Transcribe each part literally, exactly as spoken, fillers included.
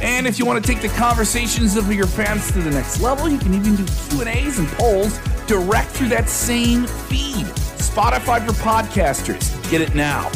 And if you want to take the conversations of your fans to the next level, you can even do Q and A's and polls direct through that same feed. Spotify for Podcasters. Get it now.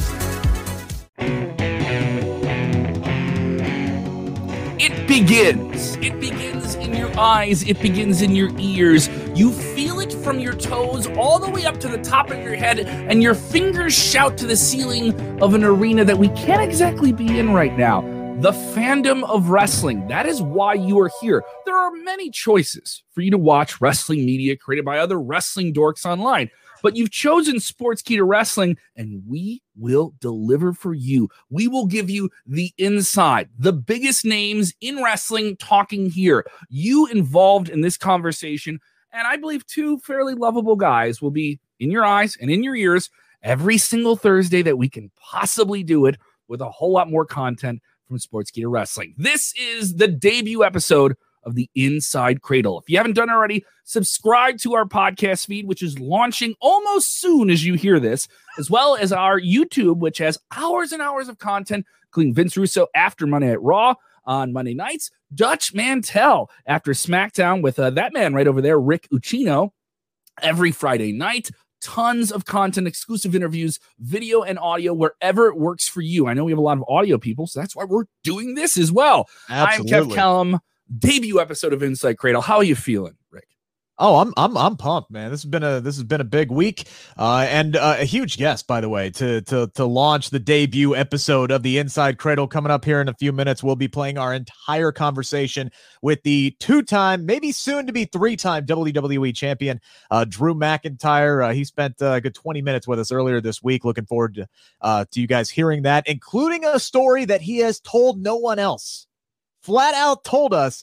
It begins. It begins in your eyes. It begins in your ears. You feel it from your toes all the way up to the top of your head, and your fingers shout to the ceiling of an arena that we can't exactly be in right now. The fandom of wrestling. That is why you are here. There are many choices for you to watch wrestling media created by other wrestling dorks online, but you've chosen Sportskeeda Wrestling, and we will deliver for you. We will give you the inside, the biggest names in wrestling talking here. You involved in this conversation, and I believe two fairly lovable guys will be in your eyes and in your ears every single Thursday that we can possibly do it, with a whole lot more content from Sportskeeda Wrestling. This is the debut episode of the Inside Cradle. If you haven't done already, subscribe to our podcast feed, which is launching almost soon as you hear this, as well as our YouTube, which has hours and hours of content, including Vince Russo after Monday Night Raw on Monday nights, Dutch Mantel after SmackDown with uh, that man right over there, Rick Uchino, every Friday night. Tons of content, exclusive interviews, video and audio, wherever it works for you. I know we have a lot of audio people, so that's why we're doing this as well. Absolutely. I'm Kev Kellum, debut episode of Inside Cradle. How are you feeling, Rick? Oh, I'm I'm I'm pumped, man. This has been a this has been a big week, uh, and uh, a huge guest, by the way, to to to launch the debut episode of the Inside Cradle. Coming up here in a few minutes, we'll be playing our entire conversation with the two-time, maybe soon to be three-time W W E champion, uh, Drew McIntyre. Uh, he spent uh, a good twenty minutes with us earlier this week. Looking forward to uh, to you guys hearing that, including a story that he has told no one else. Flat out told us.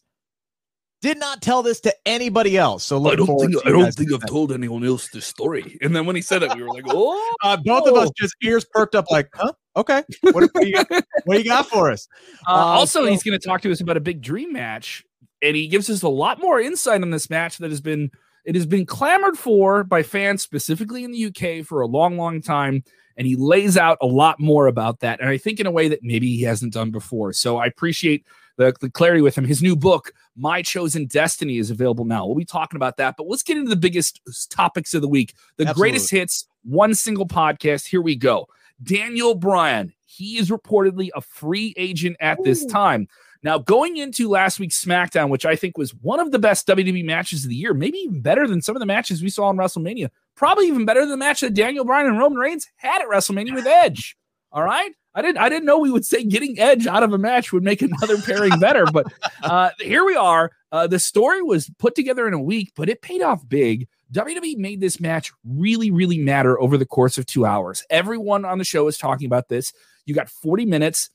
Did not tell this to anybody else. So look I don't forward think, to I don't think I've told anyone else this story. And then when he said it, we were like, oh. Uh, both oh. of us just ears perked up like, huh? Okay. What do you got, what do you got for us? Uh, uh, also, so- he's going to talk to us about a big dream match. And he gives us a lot more insight on this match that has been, it has been clamored for by fans, specifically in the U K, for a long, long time. And he lays out a lot more about that. And I think in a way that maybe he hasn't done before. So I appreciate The, the clarity with him. His new book, My Chosen Destiny, is available now. We'll be talking about that, but let's get into the biggest topics of the week. The Absolutely. Greatest hits, one single podcast. Here we go. Daniel Bryan. He is reportedly a free agent at Ooh. This time. Now, going into last week's SmackDown, which I think was one of the best W W E matches of the year, maybe even better than some of the matches we saw in WrestleMania, probably even better than the match that Daniel Bryan and Roman Reigns had at WrestleMania with Edge. All right. I didn't I didn't know we would say getting Edge out of a match would make another pairing better, but uh, here we are. Uh, the story was put together in a week, but it paid off big. W W E made this match really, really matter over the course of two hours. Everyone on the show is talking about this. You got forty minutes.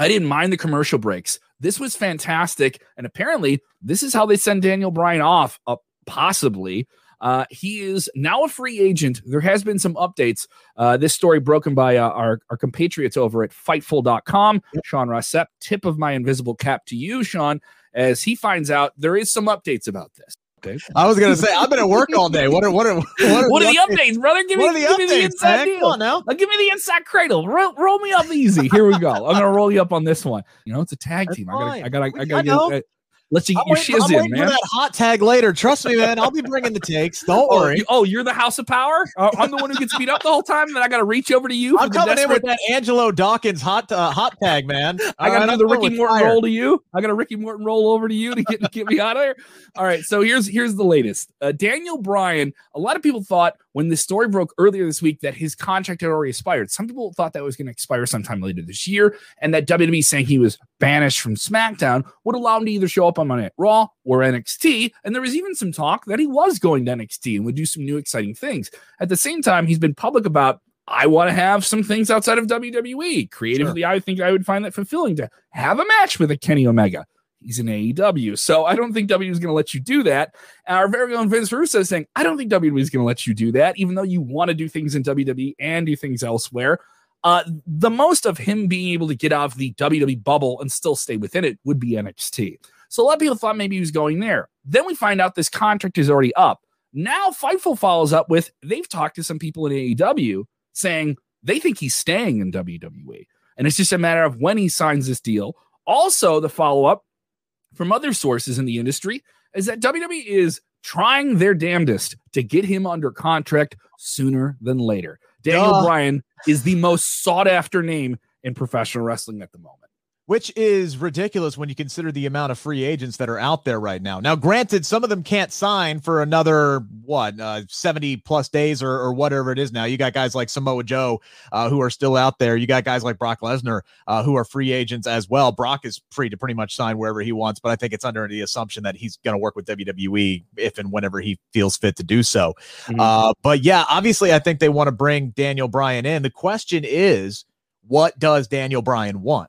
I didn't mind the commercial breaks. This was fantastic. And apparently, this is how they send Daniel Bryan off, uh, possibly. Uh, he is now a free agent. There has been some updates. Uh, this story broken by uh, our, our compatriots over at Fightful dot com. Sean Rossep, tip of my invisible cap to you, Sean, as he finds out there is some updates about this. Okay. I was going to say, I've been at work all day. What are, what are, what are, what are the updates, updates brother? Give me, the, give updates, me the inside deal. Come on now. Now, give me the inside cradle. Roll, roll me up easy. Here we go. I'm going to roll you up on this one. You know, it's a tag That's team. Fine. I got I got I got to get Let you get I'm your shiz I'm in, waiting man. For that hot tag later. Trust me, man. I'll be bringing the takes. Don't oh, worry. You, oh, you're the House of Power? Uh, I'm the one who gets beat up the whole time, and then I got to reach over to you. I'm coming in with that Angelo Dawkins hot uh, hot tag, man. All I got right, another Ricky Morton fire. roll to you. I got a Ricky Morton roll over to you to get get me out of here. All right. So here's here's the latest. Uh, Daniel Bryan. A lot of people thought when this story broke earlier this week that his contract had already expired. Some people thought that was going to expire sometime later this year, and that W W E saying he was banished from SmackDown would allow him to either show up on Monday Night Raw or N X T, and there was even some talk that he was going to N X T and would do some new exciting things. At the same time, he's been public about, I want to have some things outside of W W E. Creatively, sure. I think I would find that fulfilling to have a match with a Kenny Omega. He's in A E W. So I don't think W W E is going to let you do that. Our very own Vince Russo is saying, I don't think W W E is going to let you do that, even though you want to do things in W W E and do things elsewhere. Uh, the most of him being able to get out of the W W E bubble and still stay within it would be N X T. So a lot of people thought maybe he was going there. Then we find out this contract is already up. Now Fightful follows up with, they've talked to some people in A E W saying they think he's staying in W W E. And it's just a matter of when he signs this deal. Also, the follow-up from other sources in the industry is that W W E is trying their damnedest to get him under contract sooner than later. Daniel Duh. Bryan is the most sought-after name in professional wrestling at the moment. Which is ridiculous when you consider the amount of free agents that are out there right now. Now, granted, some of them can't sign for another, what, uh, seventy-plus days or, or whatever it is now. You got guys like Samoa Joe uh, who are still out there. You got guys like Brock Lesnar uh, who are free agents as well. Brock is free to pretty much sign wherever he wants, but I think it's under the assumption that he's going to work with W W E if and whenever he feels fit to do so. Mm-hmm. Uh, but, yeah, obviously, I think they want to bring Daniel Bryan in. The question is, what does Daniel Bryan want?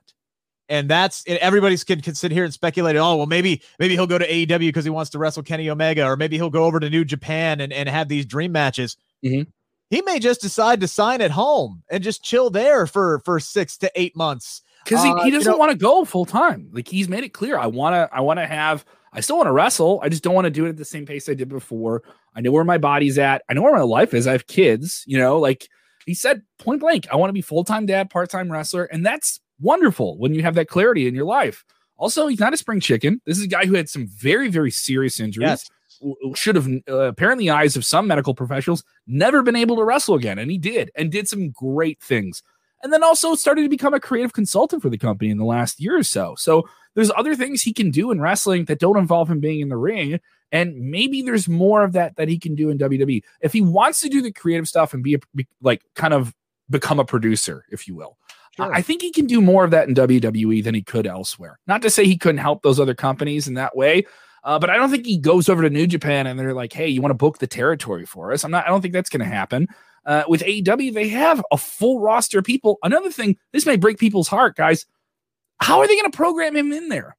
And that's everybody's can, can sit here and speculate. Oh, well, maybe maybe he'll go to A E W because he wants to wrestle Kenny Omega, or maybe he'll go over to New Japan and, and have these dream matches. Mm-hmm. He may just decide to sign at home and just chill there for, for six to eight months because he, uh, he doesn't you know, want to go full time. Like he's made it clear, I want to I want to have I still want to wrestle. I just don't want to do it at the same pace I did before. I know where my body's at. I know where my life is. I have kids. You know, like he said point blank, I want to be full time dad, part time wrestler, and that's wonderful when you have that clarity in your life. Also, he's not a spring chicken. This is a guy who had some very, very serious injuries. Yes. Should have, uh, apparently, in the eyes of some medical professionals, never been able to wrestle again. And he did, and did some great things. And then also started to become a creative consultant for the company in the last year or so. So there's other things he can do in wrestling that don't involve him being in the ring. And maybe there's more of that that he can do in W W E. If he wants to do the creative stuff and be, a, be like kind of become a producer, if you will. Sure. I think he can do more of that in W W E than he could elsewhere. Not to say he couldn't help those other companies in that way, uh, but I don't think he goes over to New Japan and they're like, hey, you want to book the territory for us? I'm not. I don't think that's going to happen. Uh, with A E W, they have a full roster of people. Another thing, this may break people's heart, guys. How are they going to program him in there?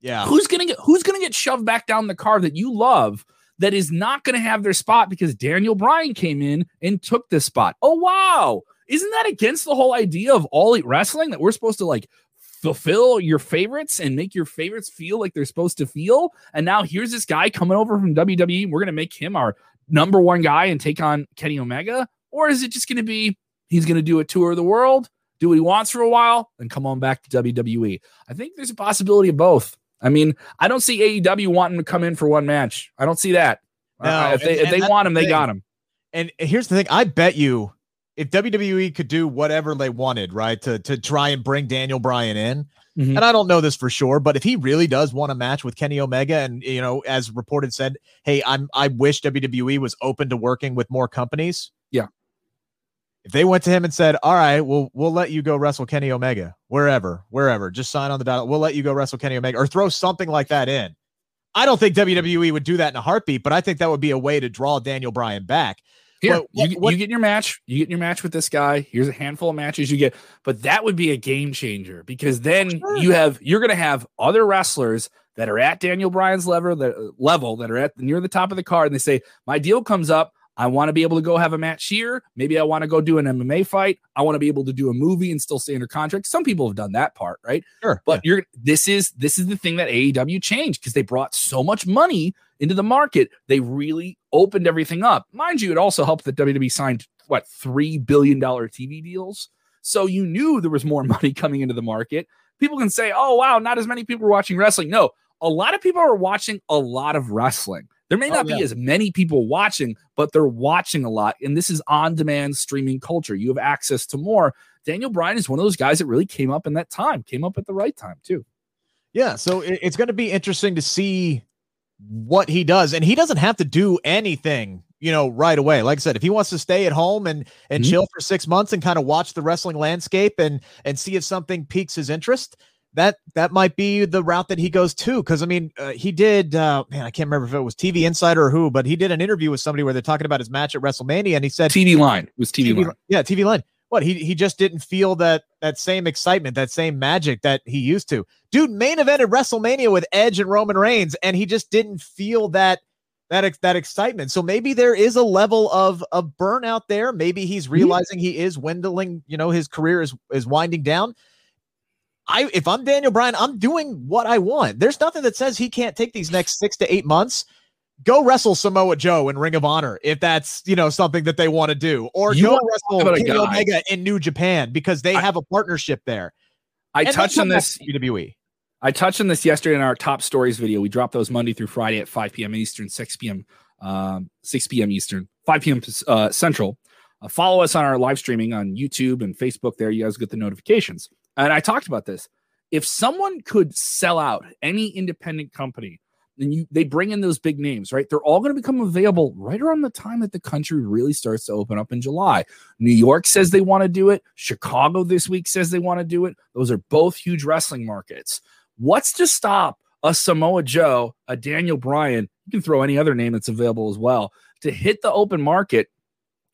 Yeah. Who's going to get, who's going to get shoved back down the card that you love that is not going to have their spot because Daniel Bryan came in and took this spot? Oh, wow. Isn't that against the whole idea of All Elite Wrestling, that we're supposed to like fulfill your favorites and make your favorites feel like they're supposed to feel? And now here's this guy coming over from W W E. And we're going to make him our number one guy and take on Kenny Omega. Or is it just going to be, he's going to do a tour of the world, do what he wants for a while, and come on back to W W E? I think there's a possibility of both. I mean, I don't see A E W wanting to come in for one match. I don't see that. No, uh, if they, and, if they want him, the they got him. And here's the thing. I bet you, if W W E could do whatever they wanted, right, to, to try and bring Daniel Bryan in, mm-hmm. and I don't know this for sure, but if he really does want a match with Kenny Omega, and, you know, as reported said, hey, I'm, I wish W W E was open to working with more companies. Yeah. If they went to him and said, all right, well, we'll let you go wrestle Kenny Omega, wherever, wherever, just sign on the dotted. We'll let you go wrestle Kenny Omega, or throw something like that in. I don't think W W E would do that in a heartbeat, but I think that would be a way to draw Daniel Bryan back. Here, what, what, you, what, you get your match. You get your match with this guy. Here's a handful of matches you get, but that would be a game changer because then sure. you have you're going to have other wrestlers that are at Daniel Bryan's level that level that are at near the top of the card, and they say, my deal comes up. I want to be able to go have a match here. Maybe I want to go do an M M A fight. I want to be able to do a movie and still stay under contract. Some people have done that part, right? Sure. But yeah. you're this is this is the thing that A E W changed because they brought so much money into the market. They really opened everything up. Mind you, it also helped that W W E signed what three billion dollars T V deals. So you knew there was more money coming into the market. People can say, oh wow, not as many people are watching wrestling. No, a lot of people are watching a lot of wrestling. There may not oh, yeah. be as many people watching, but they're watching a lot. And this is on-demand streaming culture. You have access to more. Daniel Bryan is one of those guys that really came up in that time, came up at the right time too. Yeah. So it's going to be interesting to see what he does. And he doesn't have to do anything, you know, right away. Like I said, if he wants to stay at home and, and mm-hmm. chill for six months and kind of watch the wrestling landscape and, and see if something piques his interest, That that might be the route that he goes to, because, I mean, uh, he did, uh, man, I can't remember if it was T V Insider or who, but he did an interview with somebody where they're talking about his match at WrestleMania, and he said... T V Line. It was T V, T V Line. Yeah, T V Line. what he he just didn't feel that that same excitement, that same magic that he used to. Dude, main evented WrestleMania with Edge and Roman Reigns, and he just didn't feel that that that excitement. So maybe there is a level of of burnout there. Maybe he's realizing he is dwindling. You know, his career is is winding down. I if I'm Daniel Bryan, I'm doing what I want. There's nothing that says he can't take these next six to eight months. Go wrestle Samoa Joe in Ring of Honor if that's, you know, something that they want to do, or you go wrestle Kenny Omega in New Japan because they I, have a partnership there. I and touched on this W W E. I touched on this yesterday in our top stories video. We drop those Monday through Friday at five p.m. Eastern, six p.m. Um, six p.m. Eastern, five p.m. Uh, Central. Uh, follow us on our live streaming on YouTube and Facebook. There, you guys get the notifications. And I talked about this. If someone could sell out any independent company, and you, they bring in those big names, right? They're all going to become available right around the time that the country really starts to open up in July. New York says they want to do it. Chicago this week says they want to do it. Those are both huge wrestling markets. What's to stop a Samoa Joe, a Daniel Bryan, you can throw any other name that's available as well, to hit the open market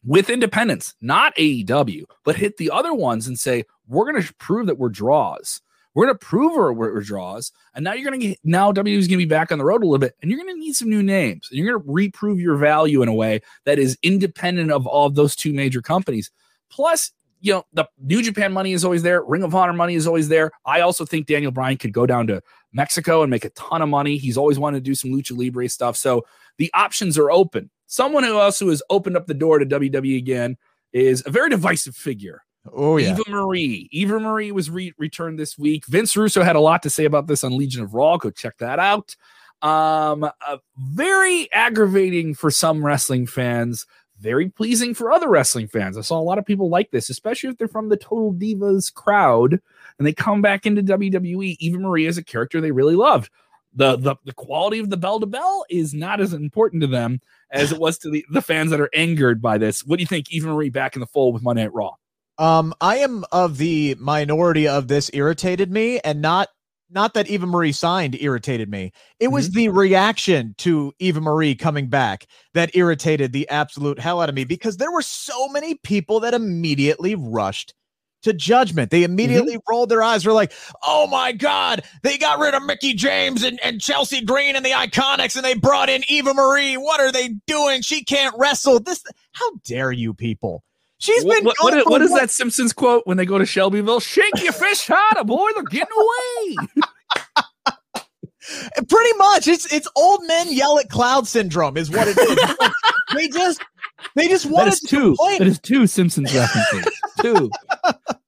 with independents, not A E W, but hit the other ones and say, we're going to prove that we're draws. We're going to prove our, our draws, and now you're going to get, now W W E is going to be back on the road a little bit, and you're going to need some new names, and you're going to reprove your value in a way that is independent of all of those two major companies. Plus, you know, the New Japan money is always there. Ring of Honor money is always there. I also think Daniel Bryan could go down to Mexico and make a ton of money. He's always wanted to do some Lucha Libre stuff, so the options are open. Someone who else who has opened up the door to W W E again is a very divisive figure. Oh yeah, Eva Marie. Eva Marie was re- returned this week. Vince Russo had a lot to say about this on Legion of Raw. Go check that out. Um, uh, very aggravating for some wrestling fans. Very pleasing for other wrestling fans. I saw a lot of people like this, especially if they're from the Total Divas crowd and they come back into W W E. Eva Marie is a character they really loved. The the the quality of the bell to bell is not as important to them as it was to the, the fans that are angered by this. What do you think, Eva Marie back in the fold with Monday Night Raw? Um, I am of the minority of this irritated me, and not not that Eva Marie signed irritated me. It mm-hmm. was the reaction to Eva Marie coming back that irritated the absolute hell out of me, because there were so many people that immediately rushed to judgment. They immediately mm-hmm. rolled their eyes. Were like, oh my God, they got rid of Mickey James and, and Chelsea Green and the Iconics, and they brought in Eva Marie. What are they doing? She can't wrestle. This, how dare you people? She's been what, what, what is what? That Simpsons quote when they go to Shelbyville? Shake your fish harder, boy. They're getting away. Pretty much. It's it's old men yell at cloud syndrome is what it is. they just they just wanted to two. Complain. That is two Simpsons references. two.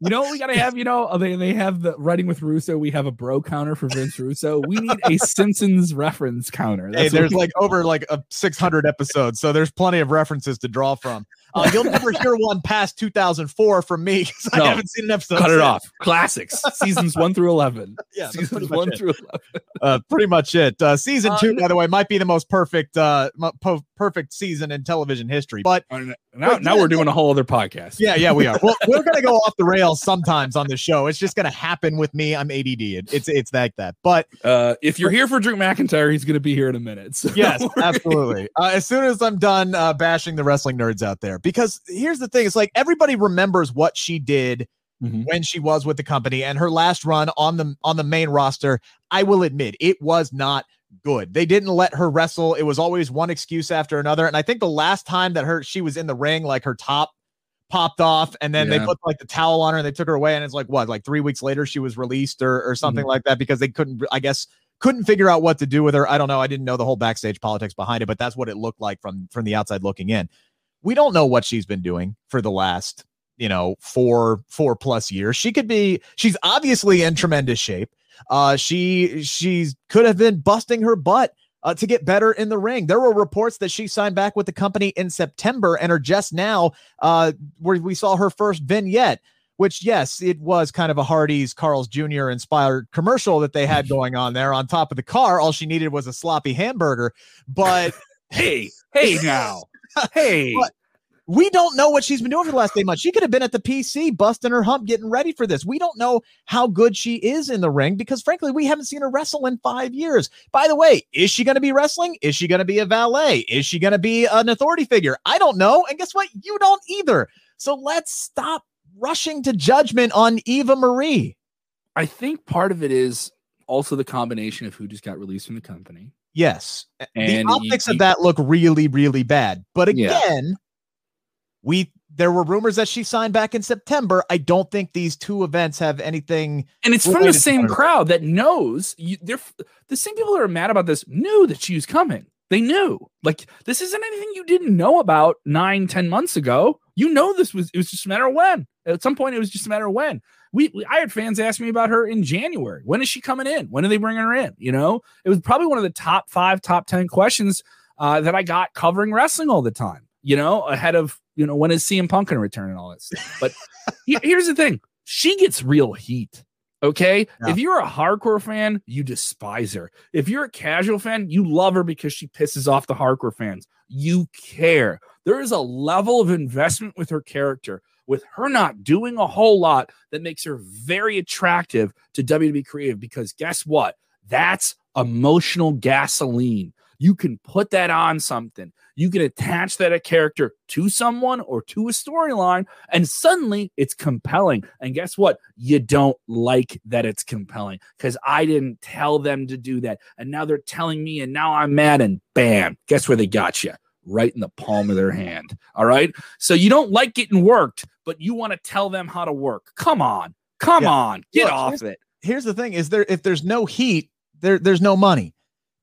You know what we got to have? You know, they, they have the Writing with Russo. We have a bro counter for Vince Russo. We need a Simpsons reference counter. That's hey, there's like need. over like a six hundred episodes. So there's plenty of references to draw from. Uh, you'll never hear one past two thousand four from me because no, I haven't seen an episode. Cut it since. Off. Classics. Seasons one through eleven. Yeah, seasons one it. through eleven. Uh, pretty much it. Uh, season uh, two, no. by the way, might be the most perfect uh, po- perfect season in television history. But uh, now, wait, now yeah, we're doing a whole other podcast. Yeah, yeah, we are. Well, we're going to go off the rails sometimes on this show. It's just going to happen with me. I'm A D D. It, it's it's like that. But uh, if you're here for Drew McIntyre, he's going to be here in a minute. So yes, absolutely. Uh, as soon as I'm done uh, bashing the wrestling nerds out there. Because here's the thing. It's like everybody remembers what she did mm-hmm. when she was with the company, and her last run on the on the main roster, I will admit, it was not good. They didn't let her wrestle. It was always one excuse after another. And I think the last time that her she was in the ring, like her top popped off, and then yeah. they put like the towel on her and they took her away. And it's like, what, like three weeks later, she was released or, or something mm-hmm. like that, because they couldn't, I guess, couldn't figure out what to do with her. I don't know. I didn't know the whole backstage politics behind it, but that's what it looked like from from the outside looking in. We don't know what she's been doing for the last, you know, four, four plus years. She could be, she's obviously in tremendous shape. Uh, she, she's could have been busting her butt uh, to get better in the ring. There were reports that she signed back with the company in September and are just now uh, where we saw her first vignette, which yes, it was kind of a Hardee's Carl's Junior inspired commercial that they had going on there on top of the car. All she needed was a sloppy hamburger, but hey, hey now. Hey, but we don't know what she's been doing for the last eight months. She could have been at the P C busting her hump, getting ready for this. We don't know how good she is in the ring, because frankly, we haven't seen her wrestle in five years. By the way, is she going to be wrestling? Is she going to be a valet? Is she going to be an authority figure? I don't know. And guess what? You don't either. So let's stop rushing to judgment on Eva Marie. I think part of it is also the combination of who just got released from the company. Yes. And the optics he, of that look really, really bad. But again, yeah. we there were rumors that she signed back in September. I don't think these two events have anything. And it's from the same crowd that knows. You, they're the same people that are mad about this knew that she was coming. They knew. Like, this isn't anything you didn't know about nine, ten months ago. You know this was, it was just a matter of when. At some point, it was just a matter of when. We, we I had fans ask me about her in January. When is she coming in? When are they bringing her in? You know, it was probably one of the top five, top ten questions uh, that I got covering wrestling all the time, you know, ahead of, you know, when is C M Punk going to return and all that stuff. But he, here's the thing. She gets real heat. Okay. Yeah. If you're a hardcore fan, you despise her. If you're a casual fan, you love her because she pisses off the hardcore fans. You care. There is a level of investment with her character, with her not doing a whole lot, that makes her very attractive to W W E Creative, because guess what? That's emotional gasoline. You can put that on something. You can attach that a character to someone or to a storyline, and suddenly it's compelling. And guess what? You don't like that it's compelling, because I didn't tell them to do that. And now they're telling me, and now I'm mad, and bam, guess where they got you? Right in the palm of their hand. All right. So you don't like getting worked, but you want to tell them how to work. Come on. Come yeah. on. Get Look, off it. Here's the thing is there, if there's no heat, there, there's no money.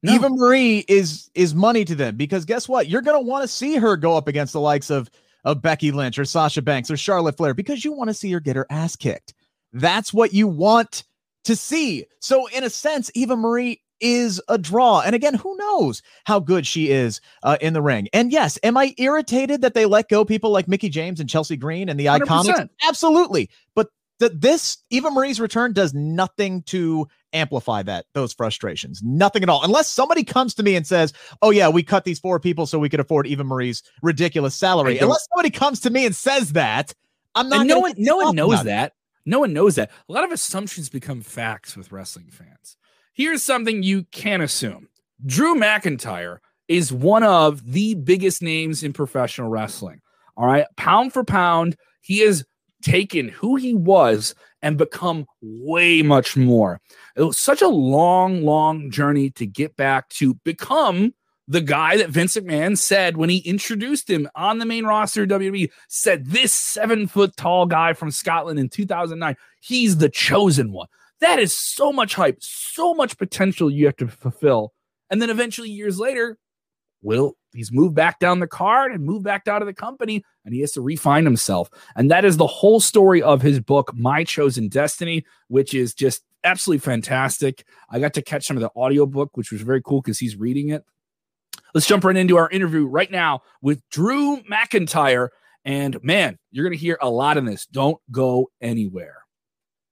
No. Eva Marie is is money to them, because guess what? You're going to want to see her go up against the likes of, of Becky Lynch or Sasha Banks or Charlotte Flair, because you want to see her get her ass kicked. That's what you want to see. So in a sense, Eva Marie is a draw. And again, who knows how good she is uh, in the ring. And yes, am I irritated that they let go people like Mickie James and Chelsea Green and the one hundred percent Iconics? Absolutely. But that this Eva Marie's return does nothing to amplify that, those frustrations, nothing at all. Unless somebody comes to me and says, oh yeah, we cut these four people so we could afford Eva Marie's ridiculous salary. Unless somebody comes to me and says that, I'm not. And no one, no one knows that. No one knows that. A lot of assumptions become facts with wrestling fans. Here's something you can assume. Drew McIntyre is one of the biggest names in professional wrestling. All right. Pound for pound, he is taken who he was and become way much more. It was such a long, long journey to get back to become the guy that Vince McMahon said when he introduced him on the main roster of W W E, said this seven foot tall guy from Scotland in two thousand nine, he's the chosen one. That is so much hype, so much potential you have to fulfill. And then eventually years later, Will, he's moved back down the card and moved back out of the company, and he has to refine himself. And that is the whole story of his book, My Chosen Destiny, which is just absolutely fantastic. I got to catch some of the audiobook, which was very cool because he's reading it. Let's jump right into our interview right now with Drew McIntyre. And man, you're going to hear a lot in this. Don't go anywhere.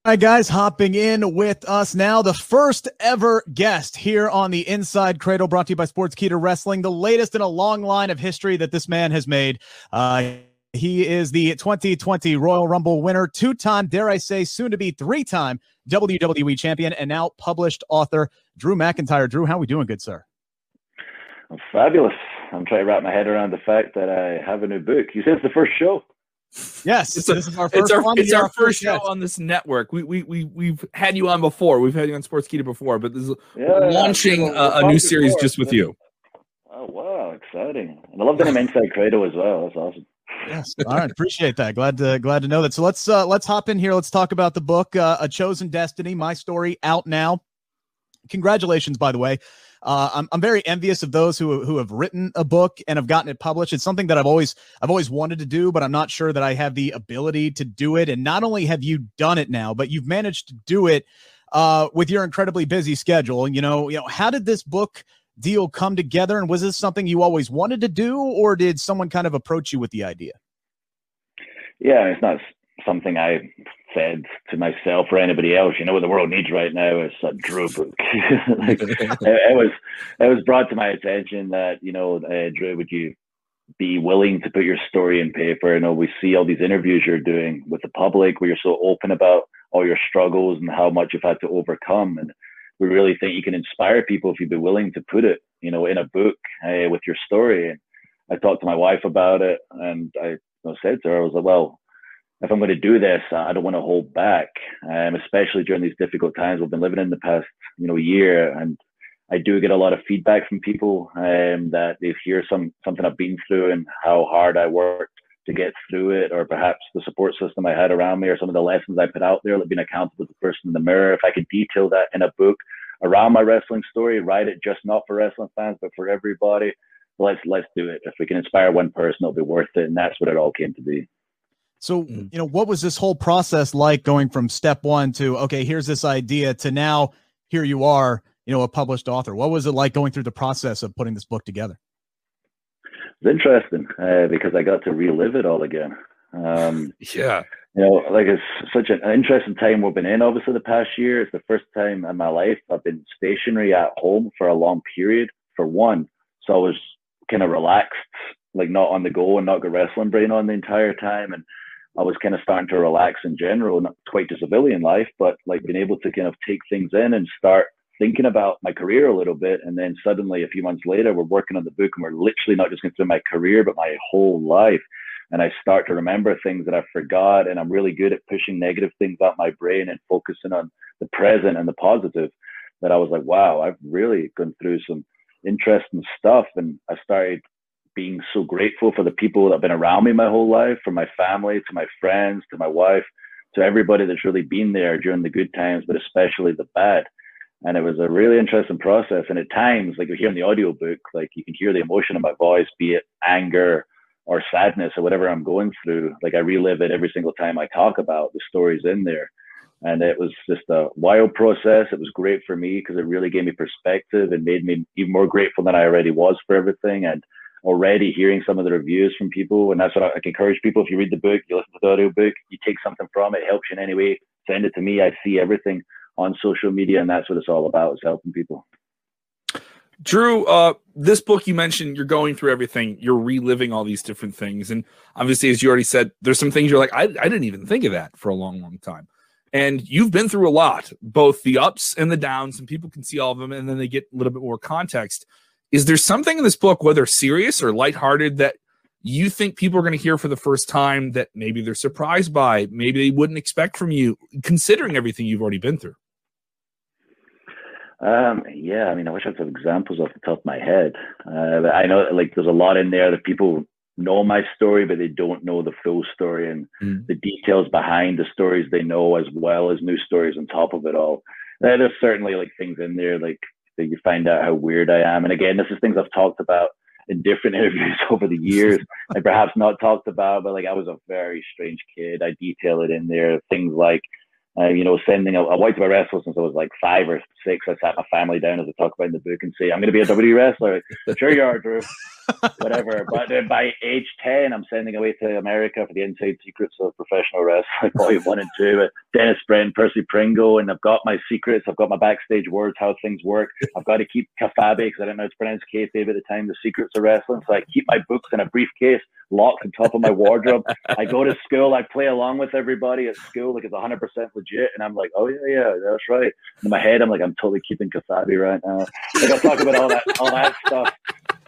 All right, guys, hopping in with us now, the first ever guest here on the Inside Cradle, brought to you by Sportskeeda Wrestling, the latest in a long line of history that this man has made. Uh, he is the twenty twenty Royal Rumble winner, two-time, dare I say, soon-to-be three-time W W E champion, and now published author, Drew McIntyre. Drew, how are we doing, good sir? I'm fabulous. I'm trying to wrap my head around the fact that I have a new book. You said it's the first show. Yes, it's, a, this is our first, it's our, it's our first show on this network. We we we we've had you on before. We've had you on Sportskeeda before, but this is yeah, launching yeah, a, a new series before. Just with you. Oh wow, exciting! And I love that I'm Inside Cradle as well. That's awesome. Yes, all right, appreciate that. Glad to glad to know that. So let's uh, let's hop in here. Let's talk about the book, uh, A Chosen Destiny: My Story, out now. Congratulations, by the way. Uh, I'm I'm very envious of those who who have written a book and have gotten it published. It's something that I've always I've always wanted to do, but I'm not sure that I have the ability to do it. And not only have you done it now, but you've managed to do it uh, with your incredibly busy schedule. And you know, you know, how did this book deal come together? And was this something you always wanted to do, or did someone kind of approach you with the idea? Yeah, it's not something I said to myself or anybody else. You know what the world needs right now is a Drew book. Like, it, it was it was brought to my attention that, you know, uh, Drew, would you be willing to put your story in paper? You know, we see all these interviews you're doing with the public where you're so open about all your struggles and how much you've had to overcome, and we really think you can inspire people if you'd be willing to put it, you know, in a book uh, with your story. And I talked to my wife about it, and I, you know, said to her, I was like, well, if I'm going to do this, I don't want to hold back, um, especially during these difficult times we've been living in the past, you know, year. And I do get a lot of feedback from people um, that they hear some something I've been through and how hard I worked to get through it, or perhaps the support system I had around me, or some of the lessons I put out there, like being accountable to the person in the mirror. If I could detail that in a book around my wrestling story, write it just not for wrestling fans, but for everybody, let's let's do it. If we can inspire one person, it'll be worth it. And that's what it all came to be. So, you know, what was this whole process like, going from step one to, okay, here's this idea, to now here you are, you know, a published author? What was it like going through the process of putting this book together? It's interesting uh, because I got to relive it all again. Um, yeah. You know, like, it's such an interesting time we've been in, obviously, the past year. It's the first time in my life I've been stationary at home for a long period, for one. So I was kind of relaxed, like not on the go and not got wrestling brain on the entire time. And I was kind of starting to relax in general, not quite to civilian life, but like being able to kind of take things in and start thinking about my career a little bit. And then suddenly a few months later, we're working on the book and we're literally not just going through my career, but my whole life. And I start to remember things that I forgot. And I'm really good at pushing negative things out my brain and focusing on the present and the positive, that I was like, wow, I've really gone through some interesting stuff. And I started being so grateful for the people that have been around me my whole life, from my family to my friends to my wife to everybody that's really been there during the good times, but especially the bad. And it was a really interesting process. And at times, like you hear in the audiobook, like you can hear the emotion in my voice, be it anger or sadness or whatever I'm going through. Like I relive it every single time I talk about the stories in there. And it was just a wild process. It was great for me because it really gave me perspective and made me even more grateful than I already was for everything. And already hearing some of the reviews from people, and that's what I, I encourage people. If you read the book, you listen to the audiobook, you take something from it, helps you in any way, send it to me. I see everything on social media, and that's what it's all about, is helping people. Drew, uh, this book, you mentioned you're going through everything, you're reliving all these different things, and obviously, as you already said, there's some things you're like, I, I didn't even think of that for a long, long time. And you've been through a lot, both the ups and the downs, and people can see all of them, and then they get a little bit more context. Is there something in this book, whether serious or lighthearted, that you think people are going to hear for the first time that maybe they're surprised by, maybe they wouldn't expect from you, considering everything you've already been through? Um, yeah, I mean, I wish I had some examples off the top of my head. Uh, I know, like, there's a lot in there that people know my story, but they don't know the full story and mm. the details behind the stories they know, as well as new stories on top of it all. Uh, there's certainly, like, things in there, like, that you find out how weird I am. And again, this is things I've talked about in different interviews over the years and perhaps not talked about, but like, I was a very strange kid. I detail it in there. Things like, uh, you know, sending a, a white to my wrestler since I was like five or six. I sat my family down, as I talk about in the book, and say, I'm going to be a W W E wrestler. Sure you are, Drew. Whatever. But then by age ten, I'm sending away to America for the Inside Secrets of Professional Wrestling, volume one and two. Dennis Brent, Percy Pringle, and I've got my secrets. I've got my backstage words, how things work. I've got to keep kayfabe, because I don't know how to pronounce kayfabe at the time, the secrets of wrestling. So I keep my books in a briefcase locked on top of my wardrobe. I go to school. I play along with everybody at school, like it's one hundred percent legit. And I'm like, oh, yeah, yeah, that's right. In my head, I'm like, I'm totally keeping kayfabe right now. Like, I'll talk about all that, all that stuff.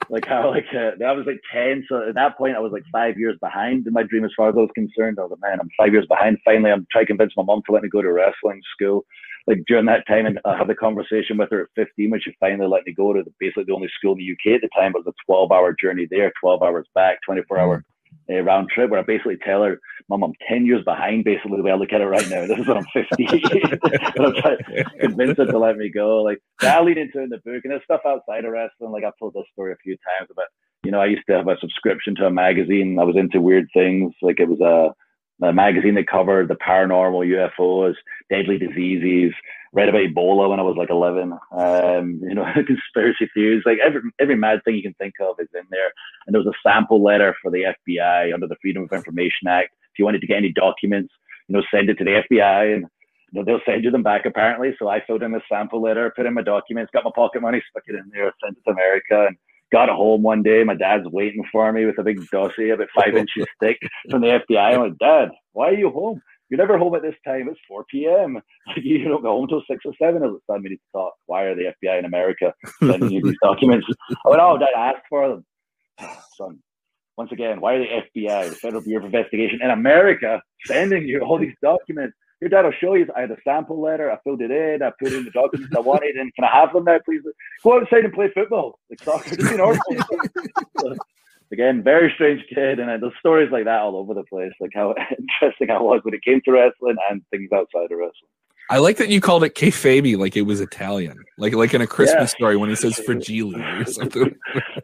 Like how, like, uh, I was like ten. So at that point, I was like five years behind in my dream as far as I was concerned. I was like, man, I'm five years behind. Finally, I'm trying to convince my mom to let me go to wrestling school. Like during that time, and I had a conversation with her at fifteen when she finally let me go to the, basically the only school in the U K at the time. It was a twelve hour journey there, twelve hours back, twenty-four hour uh, round trip, where I basically tell her, Mom, I'm ten years behind, basically, the way I look at it right now. This is when I'm fifty. And I'm trying to convince her to let me go. Like, I lead into in the book, and there's stuff outside of wrestling. Like, I've told this story a few times about, you know, I used to have a subscription to a magazine. I was into weird things. Like, it was a, a magazine that covered the paranormal, U F Os, deadly diseases, read about Ebola when I was like eleven. Um, you know, conspiracy theories, like every every mad thing you can think of is in there. And there was a sample letter for the F B I under the Freedom of Information Act. If you wanted to get any documents, you know, send it to the F B I, and you know, they'll send you them back, apparently. So I filled in the sample letter, put in my documents, got my pocket money, stuck it in there, sent it to America, and got home one day. My dad's waiting for me with a big dossier about five inches thick from the F B I. I'm like, Dad, why are you home? You're never home at this time. It's four p.m. You don't go home till six or seven. I was like, son, we need to talk. Why are the F B I in America sending you these documents? I went, oh, Dad asked for them. Son. Once again, why are the F B I, the Federal Bureau of Investigation in America, sending you all these documents? Your dad will show you. I had a sample letter. I filled it in. I put in the documents I wanted. And can I have them now, please? Go outside and play football. Like soccer. Just be normal. So, again, very strange kid. And uh, there's stories like that all over the place. Like how interesting I was when it came to wrestling and things outside of wrestling. I like that you called it kayfabe, like it was Italian, like like in a Christmas yeah. story when he says fragile or something.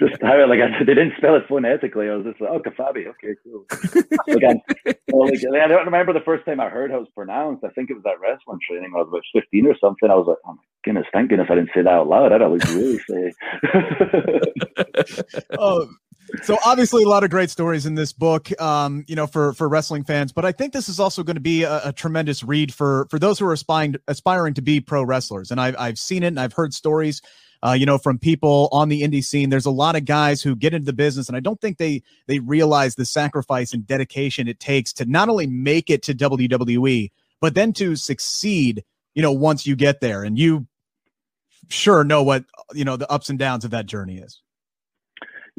Just how like I, they didn't spell it phonetically. I was just like, oh, kayfabe, okay, cool. Like, I, well, like, I don't remember the first time I heard how it was pronounced. I think it was at wrestling training. I was about fifteen or something. I was like, oh my goodness, thank goodness I didn't say that out loud. I'd always really say. um, So obviously a lot of great stories in this book, um, you know, for, for wrestling fans, but I think this is also going to be a, a tremendous read for, for those who are aspiring, aspiring to be pro wrestlers. And I've, I've seen it and I've heard stories, uh, you know, from people on the indie scene. There's a lot of guys who get into the business and I don't think they, they realize the sacrifice and dedication it takes to not only make it to W W E, but then to succeed, you know, once you get there. And you sure know what, you know, the ups and downs of that journey is.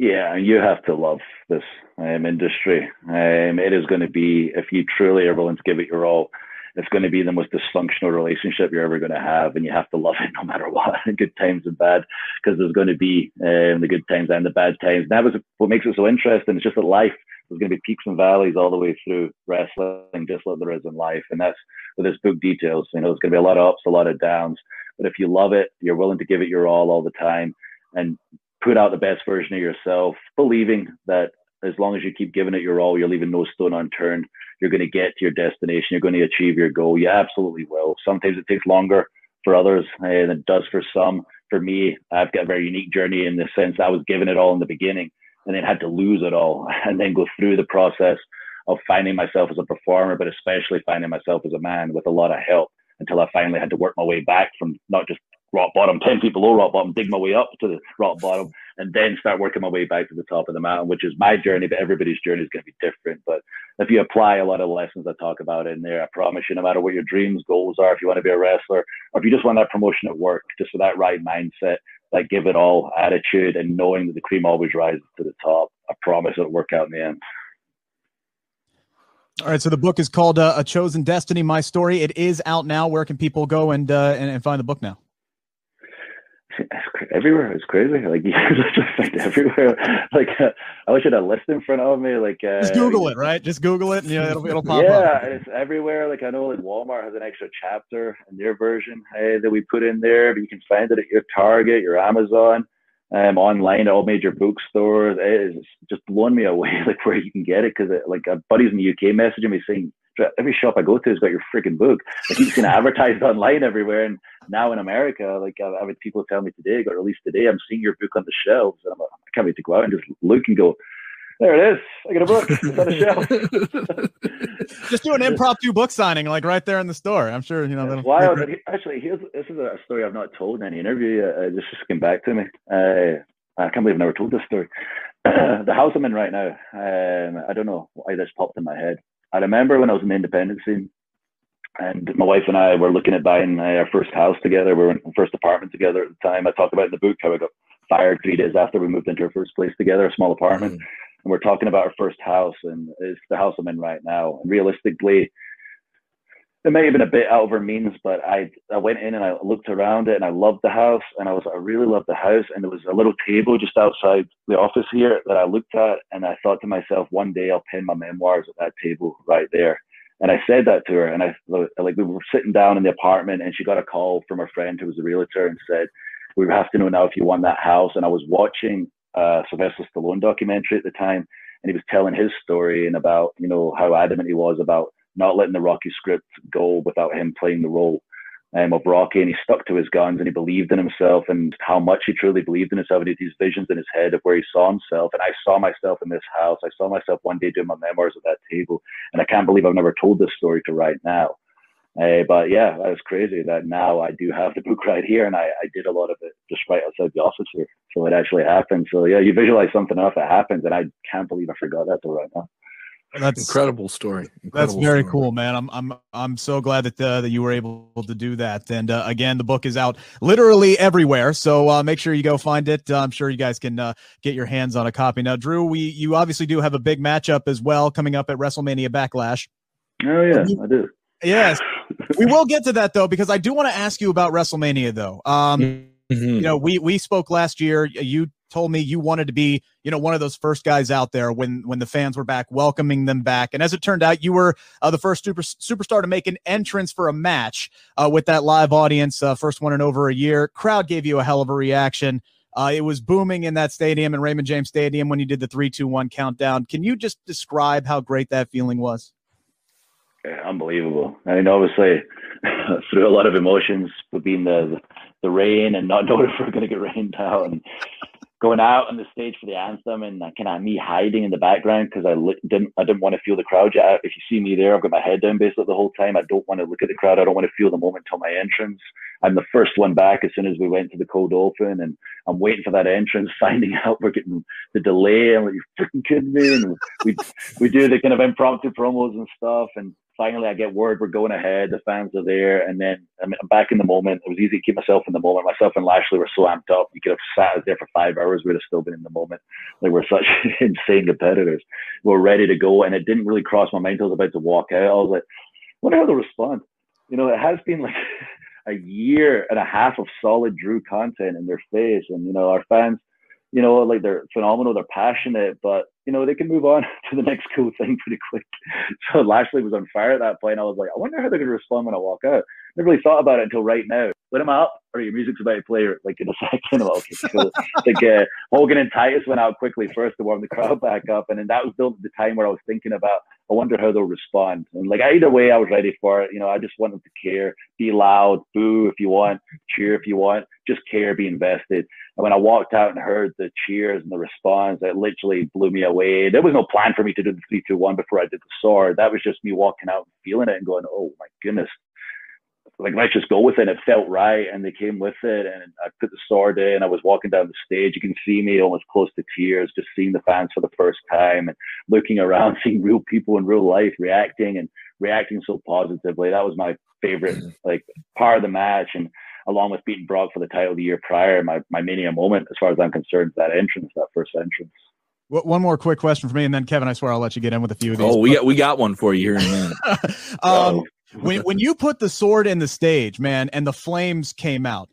Yeah, you have to love this um, industry. Um, it is going to be, if you truly are willing to give it your all, it's going to be the most dysfunctional relationship you're ever going to have, and you have to love it no matter what, good times and bad, because there's going to be um, the good times and the bad times. And that was what makes it so interesting. It's just that life, there's going to be peaks and valleys all the way through wrestling, just like there is in life. And that's what this book details. You know, there's going to be a lot of ups, a lot of downs. But if you love it, you're willing to give it your all all the time, and put out the best version of yourself, believing that as long as you keep giving it your all, you're leaving no stone unturned. You're going to get to your destination. You're going to achieve your goal. You absolutely will. Sometimes it takes longer for others than it does for some. For me, I've got a very unique journey in the sense I was giving it all in the beginning and then had to lose it all and then go through the process of finding myself as a performer, but especially finding myself as a man with a lot of help until I finally had to work my way back from not just rock bottom, ten feet below rock bottom, dig my way up to the rock bottom, and then start working my way back to the top of the mountain, which is my journey, but everybody's journey is going to be different. But if you apply a lot of lessons I talk about in there, I promise you, no matter what your dreams, goals are, if you want to be a wrestler, or if you just want that promotion at work, just with that right mindset, that give it all attitude and knowing that the cream always rises to the top, I promise it'll work out in the end. All right, so the book is called uh, A Chosen Destiny, My Story. It is out now. Where can people go and uh, and, and find the book now? Everywhere. It's crazy. Like you just find everywhere. Like uh, I wish I had a list in front of me. Like uh, just Google it, right? Just Google it, and yeah, it'll it'll pop yeah, up. Yeah, it's everywhere. Like I know, like Walmart has an extra chapter in their version uh, that we put in there, but you can find it at your Target, your Amazon, um, online, all major bookstores. It is just blown me away, like where you can get it, because like a buddies in the U K messaging me saying, every shop I go to has got your freaking book. I keep seeing it advertised online everywhere, and now in America, like I've had people tell me today, it got released today. I'm seeing your book on the shelves, and I'm like, I can't wait to go out and just look and go, there it is. I got a book. It's on a shelf. Just do an impromptu book signing, like right there in the store. I'm sure you know. That's wild. Actually, here's this is a story I've not told in any interview. Uh, this just came back to me. Uh, I can't believe I've never told this story. The house I'm in right now, um, I don't know why this popped in my head. I remember when I was in the independent scene, and my wife and I were looking at buying our first house together. We were in our first apartment together at the time. I talked about in the book how I got fired three days after we moved into our first place together, a small apartment. Mm-hmm. And we're talking about our first house, and it's the house I'm in right now. And realistically, it may have been a bit out of our means, but I I went in and I looked around it, and I loved the house, and I was I really loved the house. And there was a little table just outside the office here that I looked at, and I thought to myself, one day I'll pen my memoirs at that table right there. And I said that to her, and I like we were sitting down in the apartment, and she got a call from her friend who was a realtor and said, "We have to know now if you want that house." And I was watching a Sylvester Stallone documentary at the time, and he was telling his story and about you know how adamant he was about not letting the Rocky script go without him playing the role um, of Rocky. And he stuck to his guns, and he believed in himself and how much he truly believed in himself. And he had these visions in his head of where he saw himself. And I saw myself in this house. I saw myself one day doing my memoirs at that table. And I can't believe I've never told this story to right now. Uh, but yeah, that was crazy that now I do have the book right here. And I, I did a lot of it just right outside the office here. So it actually happened. So yeah, you visualize something enough that happens. And I can't believe I forgot that till right now. That's incredible story. Incredible that's very story. Cool, man. I'm I'm I'm so glad that uh, that you were able to do that. And uh, again, the book is out literally everywhere, so uh, make sure you go find it. Uh, I'm sure you guys can uh, get your hands on a copy. Now, Drew, we you obviously do have a big matchup as well coming up at WrestleMania Backlash. Oh yeah, you, I do. Yes, we will get to that though, because I do want to ask you about WrestleMania though. Um, mm-hmm. You know, we we spoke last year. You. Told me you wanted to be, you know, one of those first guys out there when when the fans were back, welcoming them back. And as it turned out, you were uh, the first super, superstar to make an entrance for a match uh, with that live audience. Uh, first one in over a year. Crowd gave you a hell of a reaction. Uh, it was booming in that stadium, in Raymond James Stadium, when you did the three, two, one countdown. Can you just describe how great that feeling was? Yeah, unbelievable. I mean, obviously, through a lot of emotions, but being the the rain and not knowing if we're going to get rained out and going out on the stage for the anthem, and uh, kind of me hiding in the background because I li- didn't I didn't want to feel the crowd yet. If you see me there, I've got my head down basically the whole time. I don't want to look at the crowd. I don't want to feel the moment till my entrance. I'm the first one back as soon as we went to the cold open, and I'm waiting for that entrance, finding out we're getting the delay. I'm like, you freaking kidding me? And we, we do the kind of impromptu promos and stuff, and finally I get word we're going ahead, the fans are there, and then I mean, I'm back in the moment. It was easy to keep myself in the moment. Myself and Lashley were so amped up. You could have sat there for five hours, we'd have still been in the moment. They were such insane competitors. We were ready to go, and it didn't really cross my mind until I was about to walk out. I was like, I wonder how they'll respond. You know, it has been like a year and a half of solid Drew content in their face, and you know, our fans, you know, like they're phenomenal, they're passionate, but you know, they can move on to the next cool thing pretty quick. So Lashley was on fire at that point. I was like, I wonder how they're going to respond when I walk out. Never really thought about it until right now. When I'm up, or your music's about to play, like in a second. I'm like, okay, cool. Like uh, Hogan and Titus went out quickly first to warm the crowd back up, and then that was the time where I was thinking about, I wonder how they'll respond. And like either way, I was ready for it. You know, I just want them to care, be loud, boo if you want, cheer if you want, just care, be invested. And when I walked out and heard the cheers and the response, it literally blew me away. There was no plan for me to do the three, two, one before I did the sword. That was just me walking out, feeling it, and going, "Oh my goodness!" Like, let's just go with it. It felt right, and they came with it. And I put the sword in. I was walking down the stage. You can see me almost close to tears, just seeing the fans for the first time and looking around, seeing real people in real life reacting and reacting so positively. That was my favorite, like, part of the match. And along with beating Brock for the title the year prior, my my Mania moment, as far as I'm concerned, that entrance, that first entrance. One more quick question for me, and then Kevin, I swear I'll let you get in with a few of these. Oh, we got we got one for you here in a minute. um, when when you put the sword in the stage, man, and the flames came out,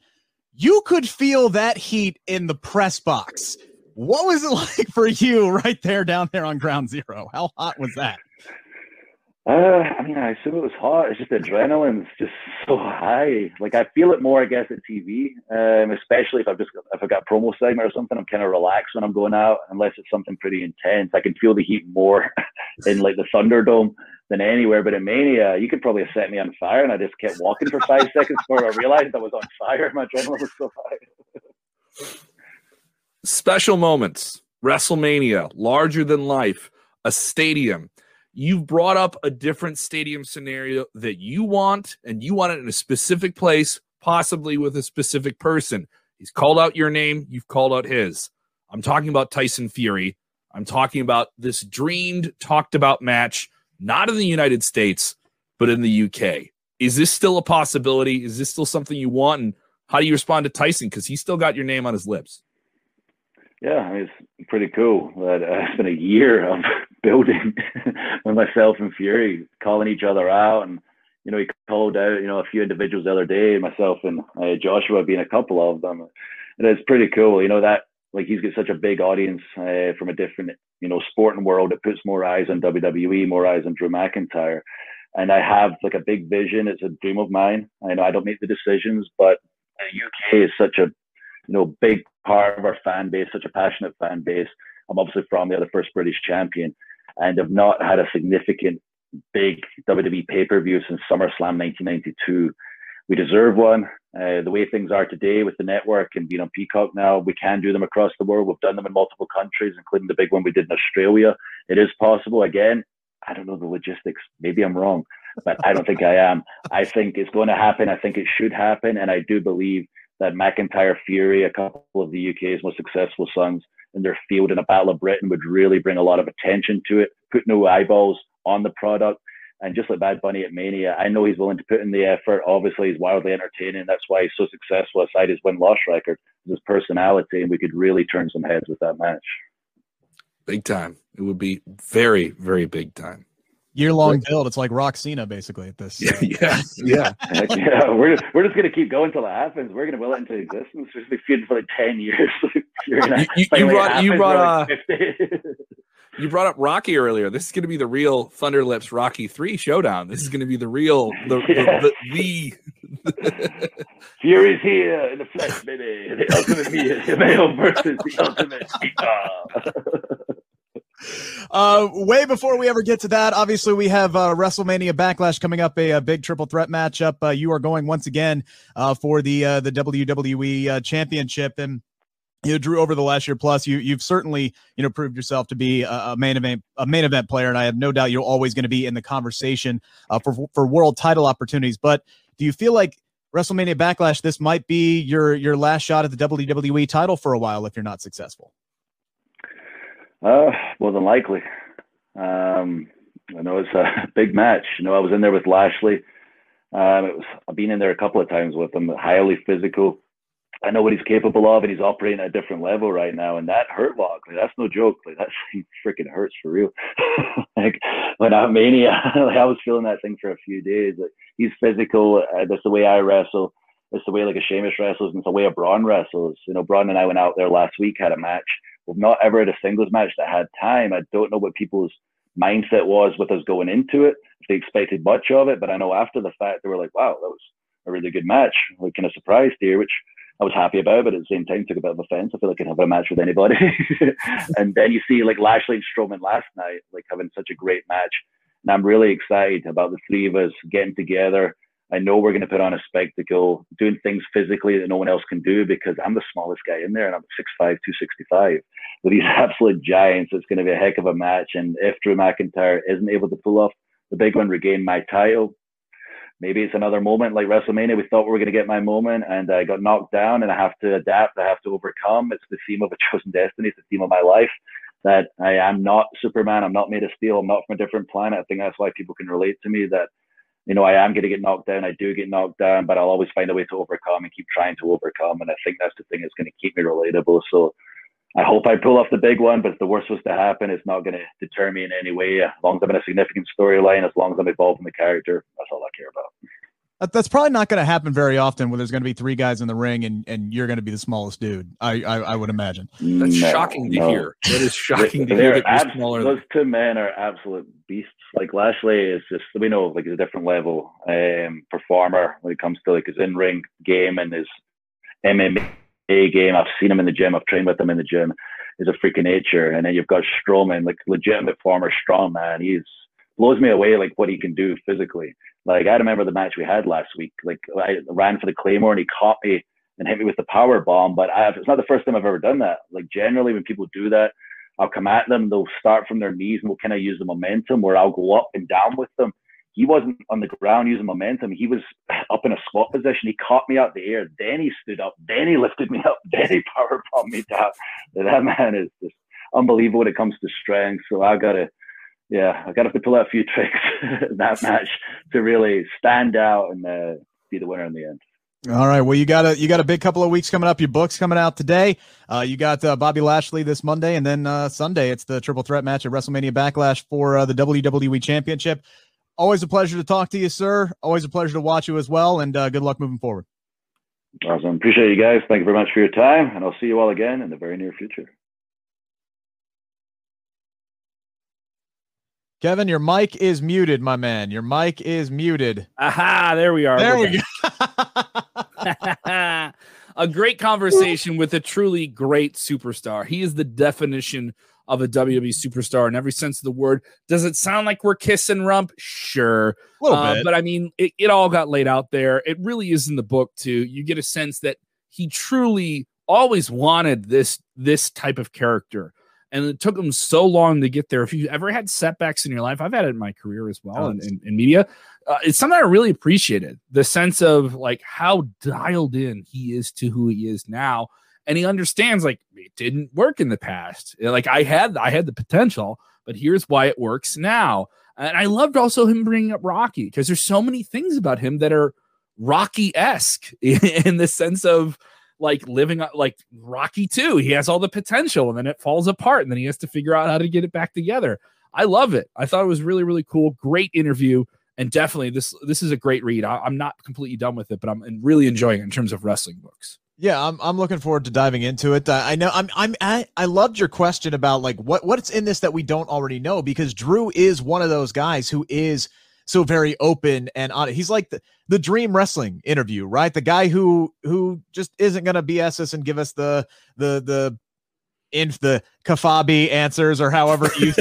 you could feel that heat in the press box. What was it like for you right there, down there on Ground Zero? How hot was that? Uh, I mean, I assume it was hot. It's just adrenaline's just so high. Like, I feel it more, I guess, at T V, um, especially if I've just if I've got a promo segment or something. I'm kind of relaxed when I'm going out, unless it's something pretty intense. I can feel the heat more in like the Thunderdome than anywhere. But in Mania, you could probably have set me on fire, and I just kept walking for five seconds before I realized I was on fire. My adrenaline was so high. Special moments, WrestleMania, larger than life, a stadium. You've brought up a different stadium scenario that you want, and you want it in a specific place, possibly with a specific person. He's called out your name. You've called out his. I'm talking about Tyson Fury. I'm talking about this dreamed, talked about match, not in the United States, but in the U K. Is this still a possibility? Is this still something you want? And how do you respond to Tyson? Because he's still got your name on his lips. Yeah, I mean, it's pretty cool. But, uh, it's been a year of building with myself and Fury, calling each other out. And, you know, he called out, you know, a few individuals the other day, myself and uh, Joshua being a couple of them. And it's pretty cool, you know, that, like, he's got such a big audience uh, from a different, you know, sporting world. It puts more eyes on W W E, more eyes on Drew McIntyre. And I have, like, a big vision. It's a dream of mine. I know I don't make the decisions, but the U K is such a, you know, big part of our fan base, such a passionate fan base. I'm obviously from there, the first British champion, and have not had a significant big W W E pay-per-view since SummerSlam nineteen ninety-two. We deserve one. Uh, the way things are today with the network and being on Peacock now, we can do them across the world. We've done them in multiple countries, including the big one we did in Australia. It is possible. Again, I don't know the logistics. Maybe I'm wrong, but I don't think I am. I think it's going to happen. I think it should happen, and I do believe that McIntyre, Fury, a couple of the U K's most successful sons in their field in a Battle of Britain, would really bring a lot of attention to it, put no eyeballs on the product. And just like Bad Bunny at Mania, I know he's willing to put in the effort. Obviously, he's wildly entertaining. That's why he's so successful aside his win-loss record. His personality, and we could really turn some heads with that match. Big time. It would be very, very big time. Year-long build. It's like Roxina, basically, at this. Yeah, uh, yeah, yeah. yeah. We're, we're just going to keep going until it happens. We're going to will it into existence. We're going to be feuding for like ten years. You're gonna, you, you, you brought... Happens, you brought like uh, You brought up Rocky earlier. This is going to be the real Thunder Lips Rocky three showdown. This is going to be the real the yeah. the, the, the Fury's here in the flesh, baby. The ultimate me, male versus the ultimate. Uh, way before we ever get to that, obviously we have uh, WrestleMania Backlash coming up, a, a big triple threat matchup. Uh, you are going once again uh, for the uh, the W W E uh, Championship. And you know, Drew, over the last year plus, you you've certainly you know proved yourself to be a, a main event a main event player, and I have no doubt you're always going to be in the conversation uh, for for world title opportunities. But do you feel like WrestleMania Backlash, this might be your your last shot at the W W E title for a while if you're not successful? Uh, more than likely. Um, I know it's a big match. You know, I was in there with Lashley. Um, it was I've been in there a couple of times with him. Highly physical. I know what he's capable of, and he's operating at a different level right now. And that hurt log, like, that's no joke. Like, that thing freaking hurts for real. Like, when I'm Mania, like, I was feeling that thing for a few days. Like, he's physical. Uh, that's the way I wrestle. It's the way like a Sheamus wrestles, and it's the way a Braun wrestles. You know, Braun and I went out there last week, had a match. We've not ever had a singles match that had time. I don't know what people's mindset was with us going into it, if they expected much of it. But I know after the fact, they were like, wow, that was a really good match. We're kind of surprised here, which I was happy about, but at the same time took a bit of offense. I feel like I can have a match with anybody. And then you see like Lashley and Strowman last night, like having such a great match. And I'm really excited about the three of us getting together. I know we're going to put on a spectacle, doing things physically that no one else can do, because I'm the smallest guy in there and I'm six five, two sixty-five. With these absolute giants, it's going to be a heck of a match. And if Drew McIntyre isn't able to pull off the big one, regain my title, maybe it's another moment like WrestleMania. We thought we were going to get my moment, and I got knocked down, and I have to adapt. I have to overcome. It's the theme of A Chosen Destiny. It's the theme of my life, that I am not Superman. I'm not made of steel. I'm not from a different planet. I think that's why people can relate to me, that, you know, I am going to get knocked down. I do get knocked down, but I'll always find a way to overcome and keep trying to overcome. And I think that's the thing that's going to keep me relatable. So I hope I pull off the big one, but if the worst was to happen, it's not going to deter me in any way. As long as I'm in a significant storyline, as long as I'm involved in the character, that's all I care about. That's probably not going to happen very often, where there's going to be three guys in the ring and, and you're going to be the smallest dude, I I, I would imagine. That's no, shocking to no. hear. That is shocking to hear. That abs- smaller those two men are absolute beasts. Like Lashley is just, we know, like he's a different level um, performer when it comes to like his in-ring game and his M M A. A game. I've seen him in the gym. I've trained with him in the gym. He's a freak of nature. And then you've got Strowman, like legitimate former strongman. He's blows me away, like what he can do physically. Like I remember the match we had last week. Like I ran for the Claymore and he caught me and hit me with the power bomb. But I have, it's not the first time I've ever done that. Like generally when people do that, I'll come at them. They'll start from their knees and we'll kind of use the momentum where I'll go up and down with them. He wasn't on the ground using momentum. He was up in a squat position. He caught me out the air. Then he stood up. Then he lifted me up. Then he power powerbombed me down. That man is just unbelievable when it comes to strength. So I gotta, yeah, I gotta pull out a few tricks in that match to really stand out and uh, be the winner in the end. All right. Well, you got a you got a big couple of weeks coming up. Your book's coming out today. Uh, you got uh, Bobby Lashley this Monday, and then uh, Sunday it's the triple threat match at WrestleMania Backlash for uh, the W W E Championship. Always a pleasure to talk to you, sir. Always a pleasure to watch you as well, and uh, good luck moving forward. Awesome. Appreciate you guys. Thank you very much for your time, and I'll see you all again in the very near future. Kevin, your mic is muted, my man. Your mic is muted. Aha, there we are. There we go. A great conversation with a truly great superstar. He is the definition of a W W E superstar in every sense of the word. Does it sound like we're kissing rump? Sure. A little uh, bit. But I mean, it, it all got laid out there. It really is in the book too. You get a sense that he truly always wanted this, this type of character. And it took him so long to get there. If you ever had setbacks in your life, I've had it in my career as well, oh, in, in, in media. Uh, it's something I really appreciated, the sense of like how dialed in he is to who he is now. And he understands, like, it didn't work in the past. Like, I had, I had the potential, but here's why it works now. And I loved also him bringing up Rocky, because there's so many things about him that are Rocky-esque in the sense of, like, living like Rocky too. He has all the potential, and then it falls apart, and then he has to figure out how to get it back together. I love it. I thought it was really, really cool. Great interview. And definitely this, this is a great read. I, I'm not completely done with it, but I'm really enjoying it in terms of wrestling books. Yeah, I'm I'm looking forward to diving into it. Uh, I know I'm I'm I, I loved your question about like what what's in this that we don't already know, because Drew is one of those guys who is so very open and honest. He's like the, the dream wrestling interview, right? The guy who who just isn't gonna B S us and give us the the the inf the kafabi answers, or however you.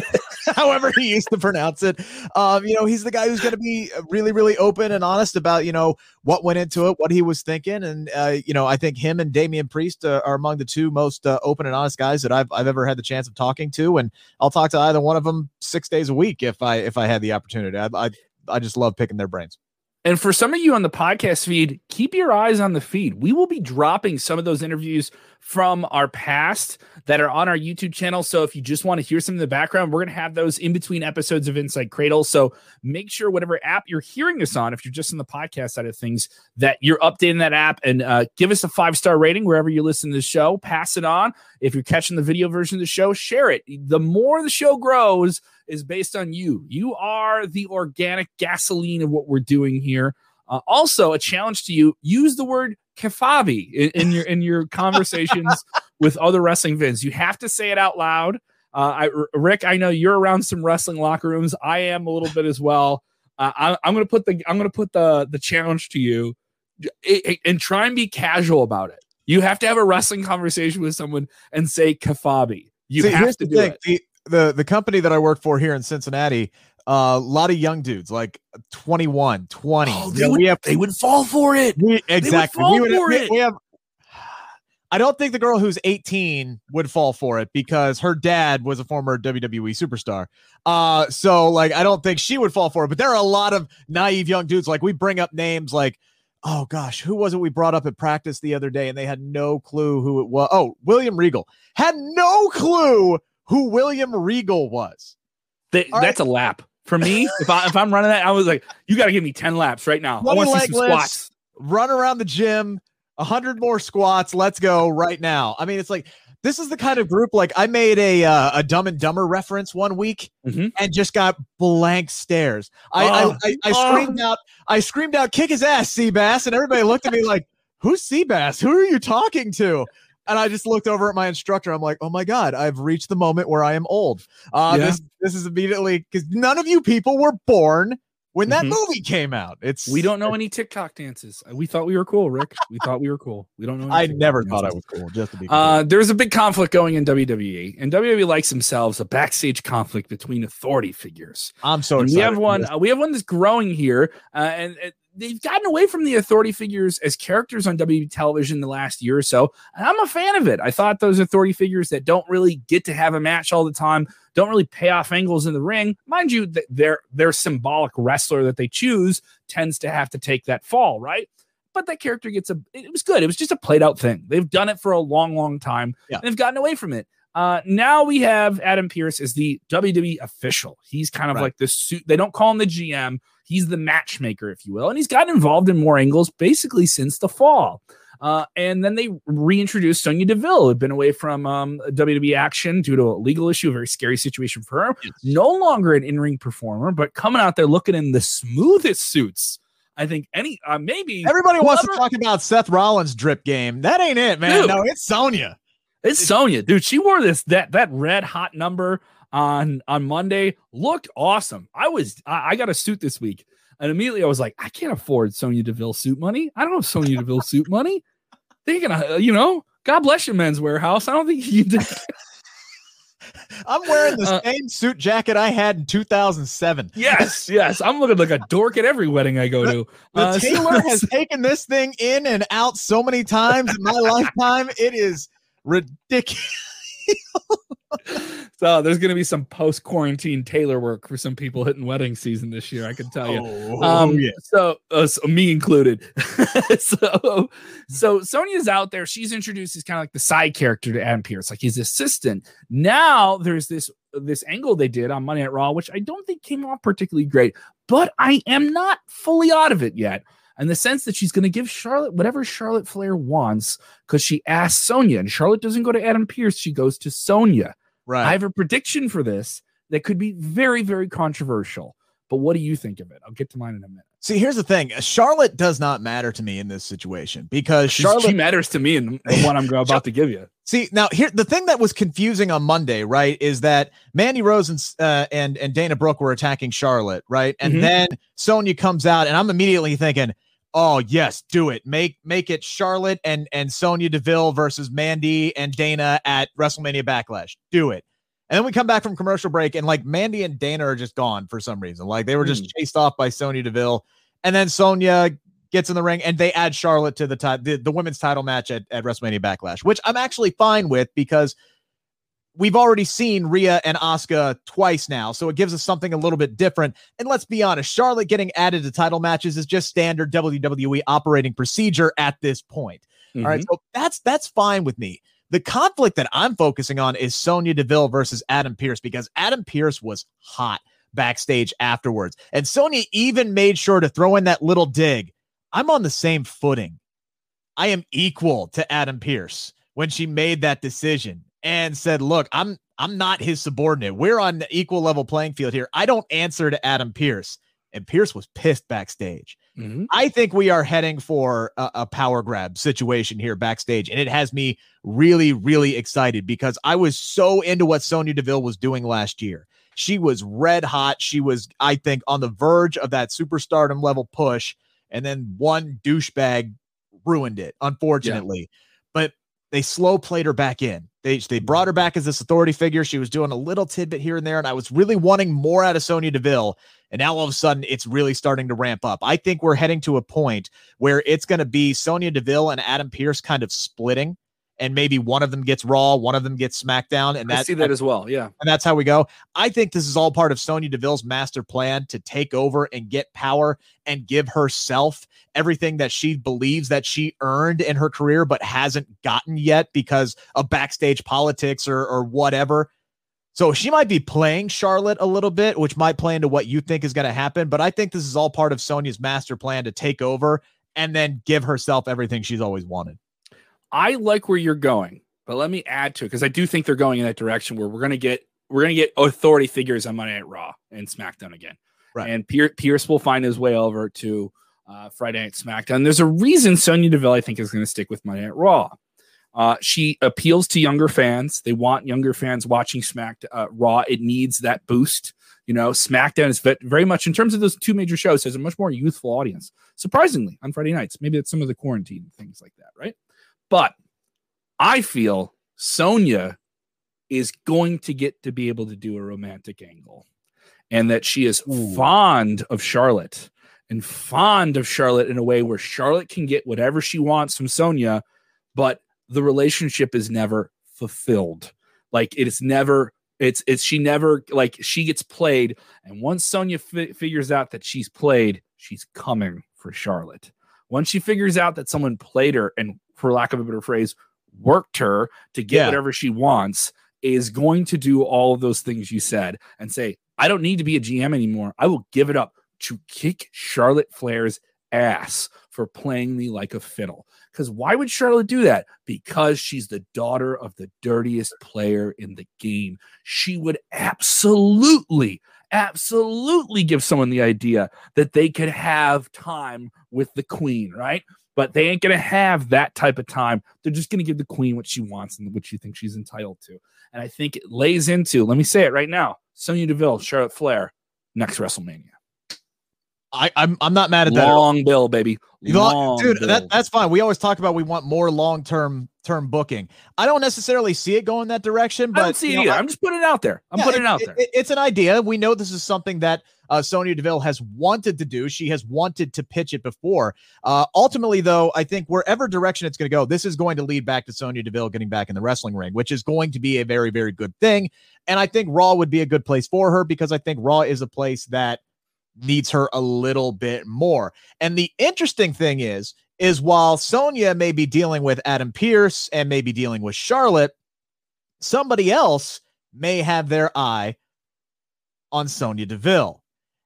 However he used to pronounce it. Um, you know, he's the guy who's going to be really, really open and honest about, you know, what went into it, what he was thinking. And, uh, you know, I think him and Damian Priest uh, are among the two most uh, open and honest guys that I've, I've ever had the chance of talking to. And I'll talk to either one of them six days a week if I if I had the opportunity. I I, I just love picking their brains. And for some of you on the podcast feed, keep your eyes on the feed. We will be dropping some of those interviews from our past that are on our YouTube channel. So if you just want to hear some in the background, we're going to have those in between episodes of Inside Cradle. So make sure whatever app you're hearing us on, if you're just on the podcast side of things, that you're updating that app, and uh, give us a five-star rating wherever you listen to the show. Pass it on. If you're catching the video version of the show, share it. The more the show grows is based on you. You are the organic gasoline of what we're doing here. Uh, also, a challenge to you, use the word kefabi in, in your in your conversations with other wrestling fans. You have to say it out loud. Uh, I, Rick, I know you're around some wrestling locker rooms. I am a little bit as well. Uh, I, I'm going to put the I'm going to put the the challenge to you, it, it, and try and be casual about it. You have to have a wrestling conversation with someone and say kefabi. You See, have to do thing. it. The, The the company that I work for here in Cincinnati, a uh, lot of young dudes, like twenty-one, twenty. Oh, they, yeah, would, we have, they would fall for it. We, exactly. They would fall we would, for we, it. We have, I don't think the girl who's eighteen would fall for it, because her dad was a former W W E superstar. Uh, so, like, I don't think she would fall for it. But there are a lot of naive young dudes. Like, we bring up names like, oh, gosh, who was it we brought up at practice the other day, and they had no clue who it was? Oh, William Regal. Had no clue who William Regal was. They, that's right. A lap for me. If I, if I'm running that, I was like, you got to give me ten laps right now. I want to see some squats. Run around the gym, a hundred more squats. Let's go right now. I mean, it's like, this is the kind of group, like I made a, uh, a Dumb and Dumber reference one week mm-hmm. and just got blank stares. I, oh. I, I, I oh. screamed out, I screamed out, kick his ass, Sea Bass. And everybody looked at me like, who's Sea Bass? Who are you talking to? And I just looked over at my instructor. I'm like, oh my God, I've reached the moment where I am old. Uh, yeah. This this is immediately, because none of you people were born when that mm-hmm. movie came out. It's we don't know any TikTok dances. We thought we were cool, Rick. We thought we were cool. We don't know. Any I TikTok never dances. Thought I was cool. Just to be cool. Uh, there's a big conflict going in W W E, and W W E likes themselves a backstage conflict between authority figures. I'm so and excited. We have one. Uh, we have one that's growing here, uh, and. and they've gotten away from the authority figures as characters on W W E television the last year or so. And I'm a fan of it. I thought those authority figures that don't really get to have a match all the time, don't really pay off angles in the ring. Mind you, their, their symbolic wrestler that they choose tends to have to take that fall, right? But that character gets a, it was good. It was just a played out thing. They've done it for a long, long time. Yeah. And they've gotten away from it. Uh, now we have Adam Pearce as the W W E official. He's kind of right. like the suit. They don't call him the G M. He's the matchmaker, if you will. And he's gotten involved in more angles basically since the fall. Uh, and then they reintroduced Sonya Deville, who'd been away from um, W W E action due to a legal issue, a very scary situation for her. Yes. No longer an in-ring performer, but coming out there looking in the smoothest suits. I think any, uh, maybe. Everybody whoever- wants to talk about Seth Rollins' drip game. That ain't it, man. Dude. No, it's Sonya. It's Sonya, dude. She wore this that that red hot number on on Monday. Looked awesome. I was I, I got a suit this week, and immediately I was like, I can't afford Sonya Deville suit money. I don't have Sonya Deville suit money. They're gonna, you know, God bless your men's warehouse. I don't think you did. I'm wearing the uh, same suit jacket I had in two thousand seven. Yes, yes. I'm looking like a dork at every wedding I go to. The, the uh, tailor so, has taken this thing in and out so many times in my lifetime. It is ridiculous. So there's going to be some post-quarantine tailor work for some people hitting wedding season this year, I can tell you. Oh, um, yeah. so, uh, so me included. so so Sonya's out there. She's introduced as kind of like the side character to Adam Pearce, like his assistant. Now there's this this angle they did on Monday Night Raw, which I don't think came off particularly great, but I am not fully out of it yet. In the sense that she's going to give Charlotte whatever Charlotte Flair wants because she asked Sonya, and Charlotte doesn't go to Adam Pearce. She goes to Sonya. Right. I have a prediction for this that could be very, very controversial. But what do you think of it? I'll get to mine in a minute. See, here's the thing. Charlotte does not matter to me in this situation because Charlotte she matters to me in the one I'm about to give you. See, now here the thing that was confusing on Monday, right, is that Mandy Rose and uh, and, and Dana Brooke were attacking Charlotte, right? And mm-hmm. then Sonya comes out, and I'm immediately thinking, oh, yes, do it. Make make it Charlotte and, and Sonya Deville versus Mandy and Dana at WrestleMania Backlash. Do it. And then we come back from commercial break, and like Mandy and Dana are just gone for some reason. Like they were just mm. chased off by Sonya Deville. And then Sonya gets in the ring, and they add Charlotte to the ti- the, the women's title match at, at WrestleMania Backlash, which I'm actually fine with because we've already seen Rhea and Asuka twice now. So it gives us something a little bit different. And let's be honest, Charlotte getting added to title matches is just standard W W E operating procedure at this point. Mm-hmm. All right. So that's, that's fine with me. The conflict that I'm focusing on is Sonya Deville versus Adam Pearce, because Adam Pearce was hot backstage afterwards. And Sonya even made sure to throw in that little dig. I'm on the same footing. I am equal to Adam Pearce when she made that decision. And said, look, I'm I'm not his subordinate. We're on the equal level playing field here. I don't answer to Adam Pearce. And Pearce was pissed backstage. Mm-hmm. I think we are heading for a, a power grab situation here backstage. And it has me really, really excited because I was so into what Sonya Deville was doing last year. She was red hot. She was, I think, on the verge of that superstardom level push. And then one douchebag ruined it, unfortunately. Yeah. But they slow played her back in. They, they brought her back as this authority figure. She was doing a little tidbit here and there, and I was really wanting more out of Sonya Deville, and now all of a sudden, it's really starting to ramp up. I think we're heading to a point where it's going to be Sonya Deville and Adam Pearce kind of splitting, and maybe one of them gets Raw, one of them gets SmackDown, and that, I see that as well, yeah. And that's how we go. I think this is all part of Sonya Deville's master plan to take over and get power and give herself everything that she believes that she earned in her career but hasn't gotten yet because of backstage politics or, or whatever. So she might be playing Charlotte a little bit, which might play into what you think is going to happen, but I think this is all part of Sonya's master plan to take over and then give herself everything she's always wanted. I like where you're going, but let me add to it because I do think they're going in that direction where we're going to get we're going to get authority figures on Monday Night Raw and SmackDown again. Right. And Pier- Pierce will find his way over to uh, Friday Night SmackDown. There's a reason Sonya Deville, I think, is going to stick with Monday Night Raw. Uh, she appeals to younger fans. They want younger fans watching Smack uh, Raw. It needs that boost. You know, SmackDown is very much, in terms of those two major shows, has a much more youthful audience, surprisingly, on Friday nights. Maybe it's some of the quarantine things like that, right? But I feel Sonya is going to get to be able to do a romantic angle and that she is Ooh. fond of Charlotte and fond of Charlotte in a way where Charlotte can get whatever she wants from Sonya, but the relationship is never fulfilled. Like it is never, it's, it's, she never, like she gets played. And once Sonya fi- figures out that she's played, she's coming for Charlotte. Once she figures out that someone played her and, for lack of a better phrase, worked her to get yeah. whatever she wants, is going to do all of those things you said and say, I don't need to be a G M anymore. I will give it up to kick Charlotte Flair's ass for playing me like a fiddle. Because why would Charlotte do that? Because she's the daughter of the dirtiest player in the game. She would absolutely, absolutely give someone the idea that they could have time with the queen, right? But they ain't going to have that type of time. They're just going to give the queen what she wants and what she thinks she's entitled to. And I think it lays into, let me say it right now, Sonya Deville, Charlotte Flair, next WrestleMania. I, I'm I'm not mad at that. Long bill, baby. Long Dude, bill. That, that's fine. We always talk about we want more long-term term booking. I don't necessarily see it going that direction, but I don't see you know, it either. I'm just putting it out there. I'm yeah, putting it, it out there. It, it's an idea. We know this is something that uh, Sonya Deville has wanted to do. She has wanted to pitch it before. Uh, ultimately, though, I think wherever direction it's going to go, this is going to lead back to Sonya Deville getting back in the wrestling ring, which is going to be a very, very good thing. And I think Raw would be a good place for her because I think Raw is a place that needs her a little bit more. And the interesting thing is, is while Sonya may be dealing with Adam Pearce and maybe dealing with Charlotte, somebody else may have their eye on Sonya Deville.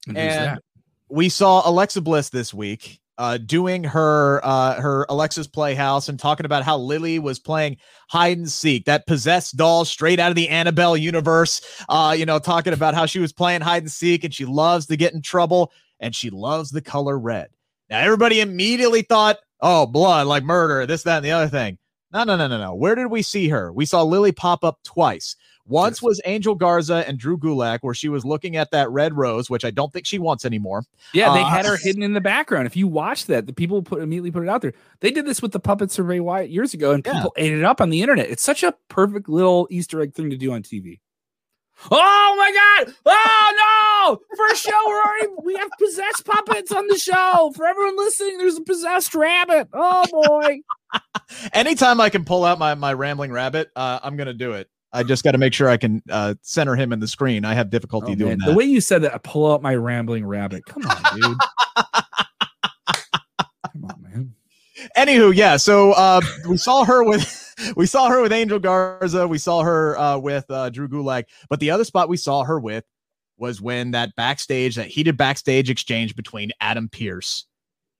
And, and we saw Alexa Bliss this week uh, doing her, uh, her Alexa's Playhouse and talking about how Lily was playing hide and seek, that possessed doll straight out of the Annabelle universe, uh, you know, talking about how she was playing hide and seek and she loves to get in trouble and she loves the color red. Now, everybody immediately thought, oh, blood, like murder, this, that, and the other thing. No, no, no, no, no. Where did we see her? We saw Lily pop up twice. Once was Angel Garza and Drew Gulak, where she was looking at that red rose, which I don't think she wants anymore. Yeah, they uh, had her hidden in the background. If you watch that, the people put immediately put it out there. They did this with the puppets of Bray Wyatt years ago, and yeah. people ate it up on the internet. It's such a perfect little Easter egg thing to do on T V. Oh my God! Oh no! First show we're already we have possessed puppets on the show. For everyone listening, there's a possessed rabbit. Oh boy! Anytime I can pull out my my rambling rabbit, uh, I'm gonna do it. I just got to make sure I can uh, center him in the screen. I have difficulty oh, doing man. that. The way you said that, I pull out my rambling rabbit. Come on, dude. Come on, man. Anywho, yeah. So uh, we saw her with. We saw her with Angel Garza. We saw her uh, with uh, Drew Gulak. But the other spot we saw her with was when that backstage, that heated backstage exchange between Adam Pearce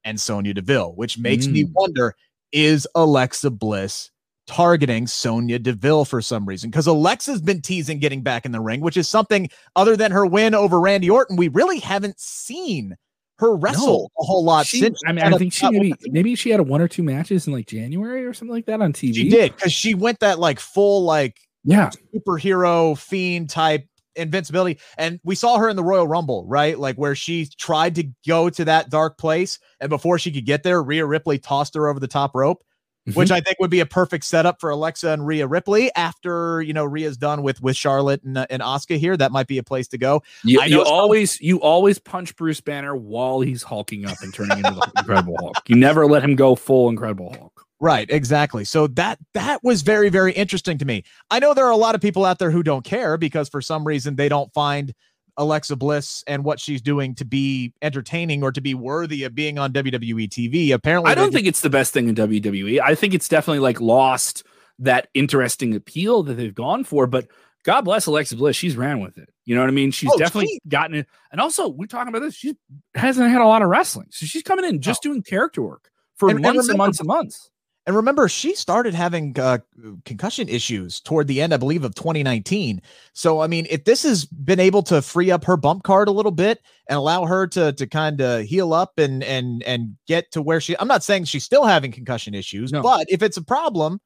and Sonya Deville, which makes mm. me wonder, is Alexa Bliss targeting Sonya Deville for some reason? Because Alexa's been teasing getting back in the ring, which is something other than her win over Randy Orton. We really haven't seen her wrestle no. a whole lot she, since. I mean, I think she maybe, maybe she had a one or two matches in like January or something like that on T V. She did, because she went that like full like yeah superhero fiend type invincibility, and we saw her in the Royal Rumble, right? Like where she tried to go to that dark place, and before she could get there, Rhea Ripley tossed her over the top rope, mm-hmm. which I think would be a perfect setup for Alexa and Rhea Ripley after you know Rhea's done with with Charlotte and, uh, and Asuka here. That might be a place to go. You, I know you always you always punch Bruce Banner while he's hulking up and turning into the Incredible Hulk. You never let him go full Incredible Hulk. Right, exactly. So that that was very, very interesting to me. I know there are a lot of people out there who don't care because for some reason they don't find Alexa Bliss and what she's doing to be entertaining or to be worthy of being on W W E T V. Apparently, I don't think it's the best thing in W W E. I think it's definitely like lost that interesting appeal that they've gone for, but God bless Alexa Bliss. She's ran with it. You know what I mean? She's oh, definitely she, gotten it. And also we're talking about this. She hasn't had a lot of wrestling. So she's coming in just oh. doing character work for and, months and, remember, and months and months. And remember, she started having uh, concussion issues toward the end, I believe, of twenty nineteen. So, I mean, if this has been able to free up her bump card a little bit and allow her to to kind of heal up and and and get to where she, I'm not saying she's still having concussion issues, no. but if it's a problem,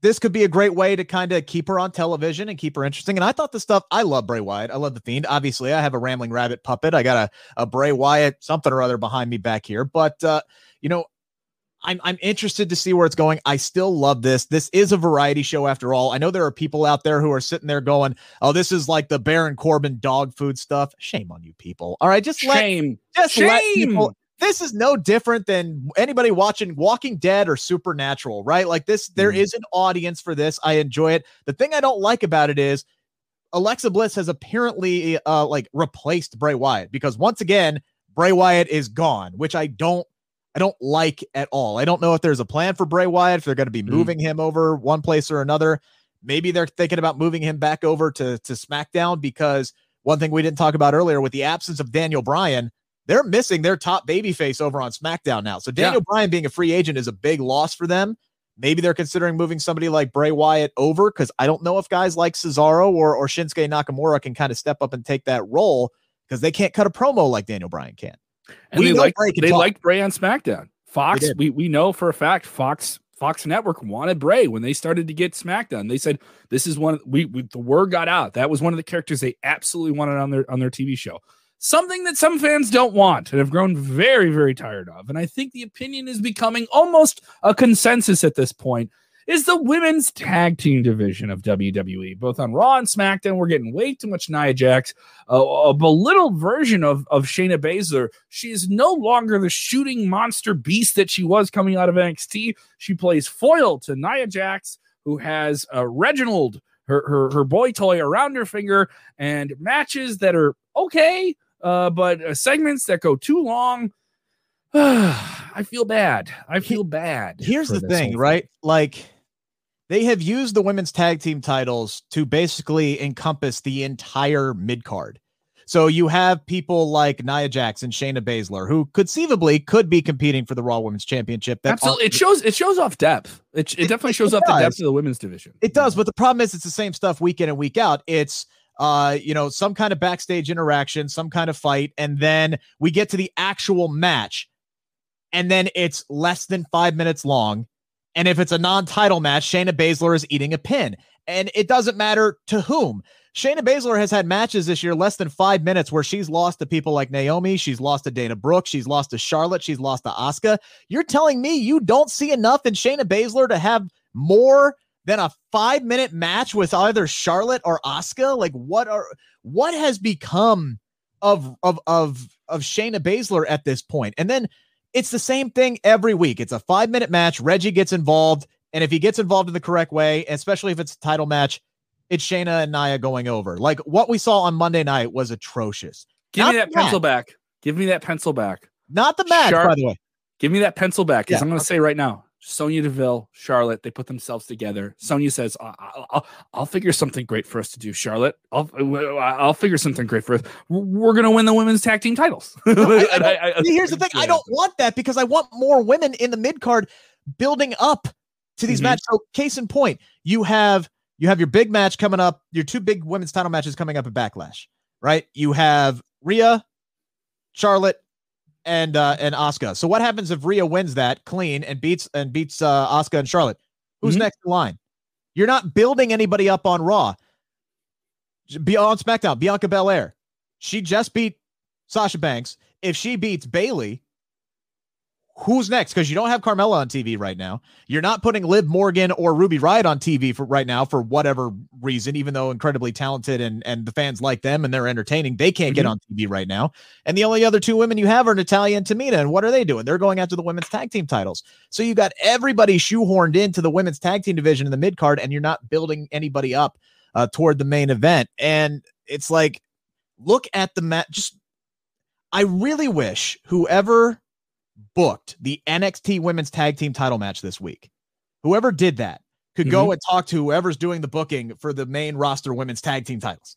this could be a great way to kind of keep her on television and keep her interesting. And I thought the stuff, I love Bray Wyatt. I love the Fiend. Obviously, I have a Rambling Rabbit puppet. I got a, a Bray Wyatt something or other behind me back here. But, uh, you know, I'm I'm interested to see where it's going. I still love this. This is a variety show after all. I know there are people out there who are sitting there going, "Oh, this is like the Baron Corbin dog food stuff." Shame on you people. All right, just shame. Let, just shame. Let people. This is no different than anybody watching Walking Dead or Supernatural, right? Like this, there mm. is an audience for this. I enjoy it. The thing I don't like about it is Alexa Bliss has apparently uh, like replaced Bray Wyatt, because once again, Bray Wyatt is gone, which I don't. I don't like at all. I don't know if there's a plan for Bray Wyatt, if they're going to be moving mm. him over one place or another. Maybe they're thinking about moving him back over to, to SmackDown, because one thing we didn't talk about earlier with the absence of Daniel Bryan, they're missing their top babyface over on SmackDown now. So Daniel yeah. Bryan being a free agent is a big loss for them. Maybe they're considering moving somebody like Bray Wyatt over, because I don't know if guys like Cesaro or, or Shinsuke Nakamura can kind of step up and take that role, because they can't cut a promo like Daniel Bryan can. And we they liked Bray, they liked Bray on SmackDown. Fox, we, we know for a fact, Fox Fox Network wanted Bray when they started to get SmackDown. They said this is one of, we, we the word got out. That was one of the characters they absolutely wanted on their on their T V show. something that some fans don't want and have grown very, very tired of. And I think the opinion is becoming almost a consensus at this point is the women's tag team division of W W E, both on Raw and SmackDown. We're getting way too much Nia Jax, a, a belittled version of, of Shayna Baszler. She is no longer the shooting monster beast that she was coming out of N X T. She plays foil to Nia Jax, who has uh, Reginald, her, her, her boy toy around her finger, and matches that are okay, Uh, but uh, segments that go too long, I feel bad. I feel bad. Here's the thing, right? Like, they have used the women's tag team titles to basically encompass the entire mid card. So you have people like Nia Jax and Shayna Baszler, who conceivably could be competing for the Raw Women's Championship. That Absolutely, it shows it shows off depth. It it, it definitely it shows off the depth of the women's division. It does, but the problem is it's the same stuff week in and week out. It's Uh, you know, some kind of backstage interaction, some kind of fight, and then we get to the actual match, and then it's less than five minutes long. And if it's a non-title match, Shayna Baszler is eating a pin, and it doesn't matter to whom. Shayna Baszler has had matches this year less than five minutes where she's lost to people like Naomi, she's lost to Dana Brooke, she's lost to Charlotte, she's lost to Asuka. You're telling me you don't see enough in Shayna Baszler to have more than a five-minute match with either Charlotte or Asuka? Like, what are what has become of of of of Shayna Baszler at this point? And then it's the same thing every week. It's a five-minute match. Reggie gets involved, and if he gets involved in the correct way, especially if it's a title match, it's Shayna and Nia going over. Like, what we saw on Monday night was atrocious. Give Not me that pencil match. back. Give me that pencil back. Not the match, Sharp. by the way. Give me that pencil back, because yeah, I'm going to okay. say right now, Sonya Deville, Charlotte, they put themselves together. Sonya says, I'll, I'll, I'll figure something great for us to do, Charlotte. I'll I'll figure something great for us. We're going to win the women's tag team titles. I, I, I, here's the thing. I don't want that, because I want more women in the mid-card building up to these mm-hmm. matches. So case in point, you have you have your big match coming up, your two big women's title matches coming up at Backlash, right? You have Rhea, Charlotte, and uh and Asuka. So what happens if Rhea wins that clean and beats and beats uh Asuka and Charlotte? Who's mm-hmm. next in line? You're not building anybody up on Raw. Beyond SmackDown, Bianca Belair. She just beat Sasha Banks. If she beats Bayley, who's next? Because you don't have Carmella on T V right now. You're not putting Liv Morgan or Ruby Riott on T V for right now for whatever reason, even though incredibly talented and, and the fans like them and they're entertaining. They can't mm-hmm. get on T V right now. And the only other two women you have are Natalya and Tamina. And what are they doing? They're going after the women's tag team titles. So you got everybody shoehorned into the women's tag team division in the mid card, and you're not building anybody up uh, toward the main event. And it's like, look at the match. Just, I really wish whoever booked the N X T women's tag team title match this week, whoever did that, could mm-hmm. go and talk to whoever's doing the booking for the main roster women's tag team titles.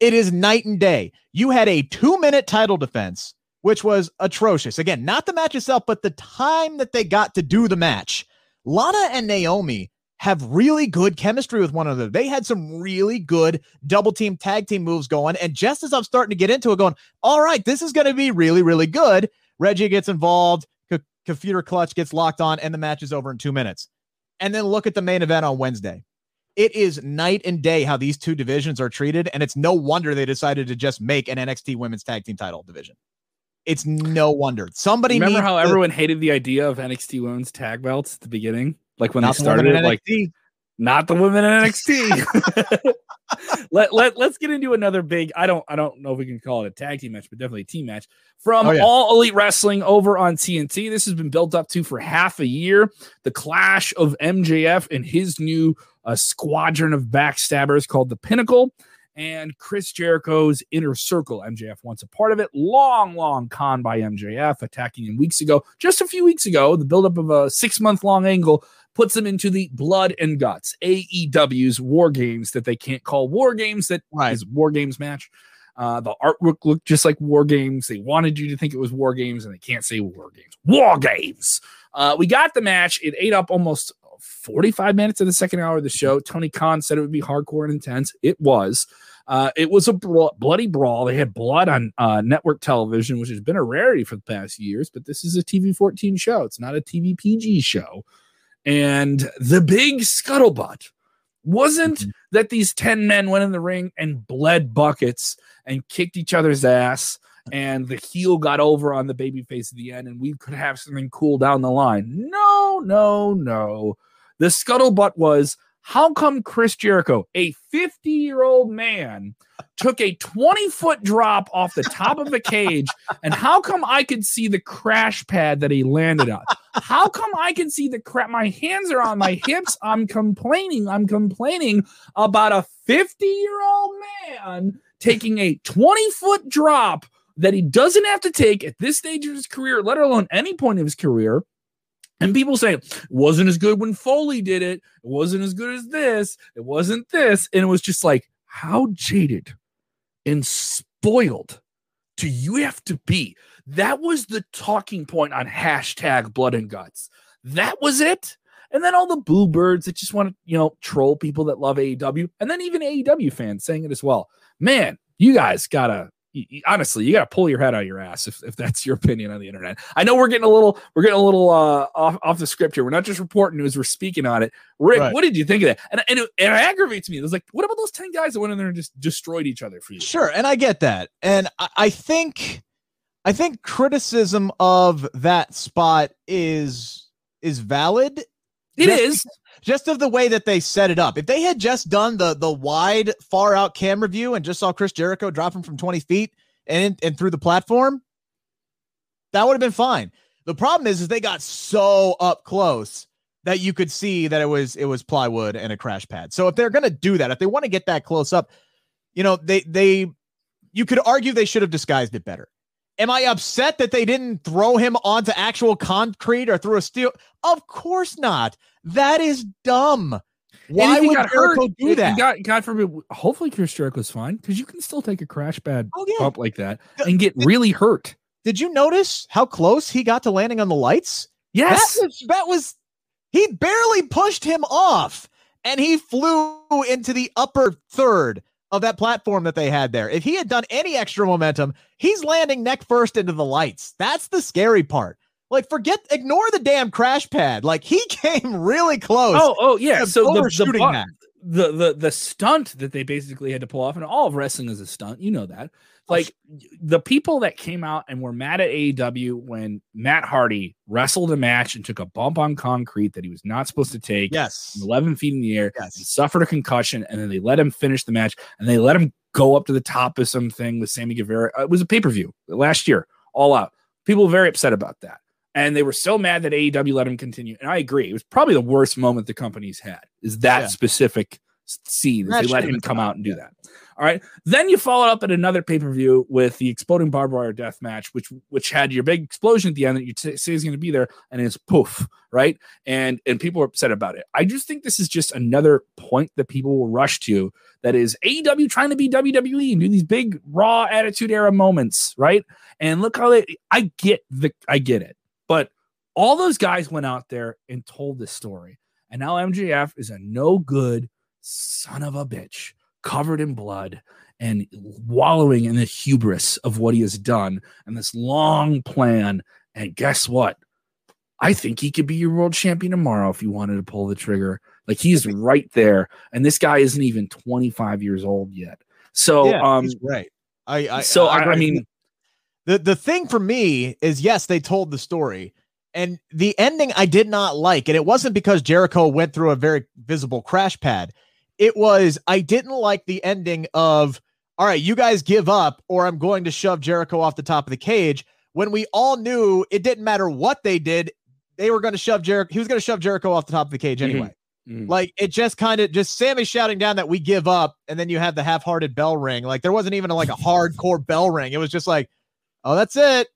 It is night and day. You had a two-minute title defense, which was atrocious. Again, not the match itself, but the time that they got to do the match. Lana and Naomi have really good chemistry with one another. They had some really good double team tag team moves going, and just as I'm starting to get into it, going, all right, this is going to be really, really good, Reggie gets involved, C- computer clutch gets locked on, and the match is over in two minutes. And then look at the main event on Wednesday. It is night and day how these two divisions are treated, and it's no wonder they decided to just make an N X T women's tag team title division. It's no wonder. Somebody remember how to- everyone hated the idea of N X T women's tag belts at the beginning, like when not they started it, like not the women in N X T. let, let, let's get into another big, I don't I don't know if we can call it a tag team match, but definitely a team match from oh, yeah. All Elite Wrestling over on T N T. This has been built up to for half a year. The clash of M J F and his new uh, squadron of backstabbers called The Pinnacle, and Chris Jericho's Inner Circle. M J F wants a part of it. Long, long con by M J F, attacking him weeks ago. Just a few weeks ago, the buildup of a six-month-long angle puts them into the Blood and Guts, A E W's War Games that they can't call War Games, that right. is War Games match. Uh, the artwork looked just like War Games. They wanted you to think it was War Games, and they can't say War Games. War Games! Uh, we got the match. It ate up almost forty-five minutes of the second hour of the show. Tony Khan said it would be hardcore and intense. It was. Uh, it was a bro- bloody brawl. They had blood on uh, network television, which has been a rarity for the past years, but this is a T V fourteen show. It's not a T V P G show. And the big scuttlebutt wasn't mm-hmm. that these ten men went in the ring and bled buckets and kicked each other's ass and the heel got over on the babyface at the end, and we could have something cool down the line. No, no, no. The scuttlebutt was, how come Chris Jericho, a fifty-year-old man, took a twenty-foot drop off the top of a cage, and how come I could see the crash pad that he landed on? How come I can see the crap? My hands are on my hips. I'm complaining. I'm complaining about a fifty-year-old man taking a twenty-foot drop that he doesn't have to take at this stage of his career, let alone any point of his career. And people say, it wasn't as good when Foley did it. It wasn't as good as this. It wasn't this. And it was just like, how jaded and spoiled do you have to be? That was the talking point on hashtag Blood and Guts. That was it. And then all the boo birds that just want to, you know, troll people that love A E W. And then even A E W fans saying it as well. Man, you guys got to. Honestly, you got to pull your head out of your ass if, if that's your opinion on the internet. I know we're getting a little we're getting a little uh, off, off the script here. We're not just reporting news. We're speaking on it. Rick, right. What did you think of that? And, and, it, and it aggravates me. It was like, what about those ten guys that went in there and just destroyed each other for you? Sure, and I get that. And I, I think I think criticism of that spot is is valid. It just, is. Just of the way that they set it up. If they had just done the the wide, far-out camera view and just saw Chris Jericho drop him from twenty feet and, and through the platform, that would have been fine. The problem is, is they got so up close that you could see that it was it was plywood and a crash pad. So if they're going to do that, if they want to get that close up, you know, they they you could argue they should have disguised it better. Am I upset that they didn't throw him onto actual concrete or through a steel? Of course not. That is dumb. Why would Jericho hurt, do that? God, God forbid. Hopefully Chris Jericho's fine, because you can still take a crash pad oh, yeah. bump like that the, and get did, really hurt. Did you notice how close he got to landing on the lights? Yes. That was, that was he barely pushed him off, and he flew into the upper third of that platform that they had there. If he had done any extra momentum, he's landing neck first into the lights. That's the scary part. Like, forget, ignore the damn crash pad. Like, he came really close. Oh, oh yeah. So the, the, the, the, the stunt that they basically had to pull off, and all of wrestling is a stunt. You know that. Like, the people that came out and were mad at A E W when Matt Hardy wrestled a match and took a bump on concrete that he was not supposed to take. Yes. eleven feet in the air. Yes. And suffered a concussion, and then they let him finish the match, and they let him go up to the top of something with Sammy Guevara. It was a pay-per-view last year, All Out. People were very upset about that. And they were so mad that A E W let him continue. And I agree. It was probably the worst moment the company's had, is that yeah. specific scene. They let him come out and do yeah. that. All right. Then you follow up at another pay-per-view with the exploding barbed wire death match, which which had your big explosion at the end that you t- say is going to be there, and it's poof, right? And and people are upset about it. I just think this is just another point that people will rush to, that is A E W trying to be W W E and do these big Raw Attitude Era moments, right? And look how they I get the I get it. But all those guys went out there and told this story. And now M J F is a no good son of a bitch, covered in blood and wallowing in the hubris of what he has done and this long plan. And guess what? I think he could be your world champion tomorrow if you wanted to pull the trigger. Like, he's right there. And this guy isn't even twenty-five years old yet. So, yeah, um, he's right. I, I, so I, I, I mean, The the thing for me is, yes, they told the story, and the ending I did not like. And it wasn't because Jericho went through a very visible crash pad. It was, I didn't like the ending of, all right, you guys give up or I'm going to shove Jericho off the top of the cage, when we all knew it didn't matter what they did. They were going to shove Jericho. He was going to shove Jericho off the top of the cage anyway. Mm-hmm. Mm-hmm. Like, it just kind of just Sammy shouting down that we give up. And then you have the half-hearted bell ring. Like, there wasn't even a, like a hardcore bell ring. It was just like, oh, that's it.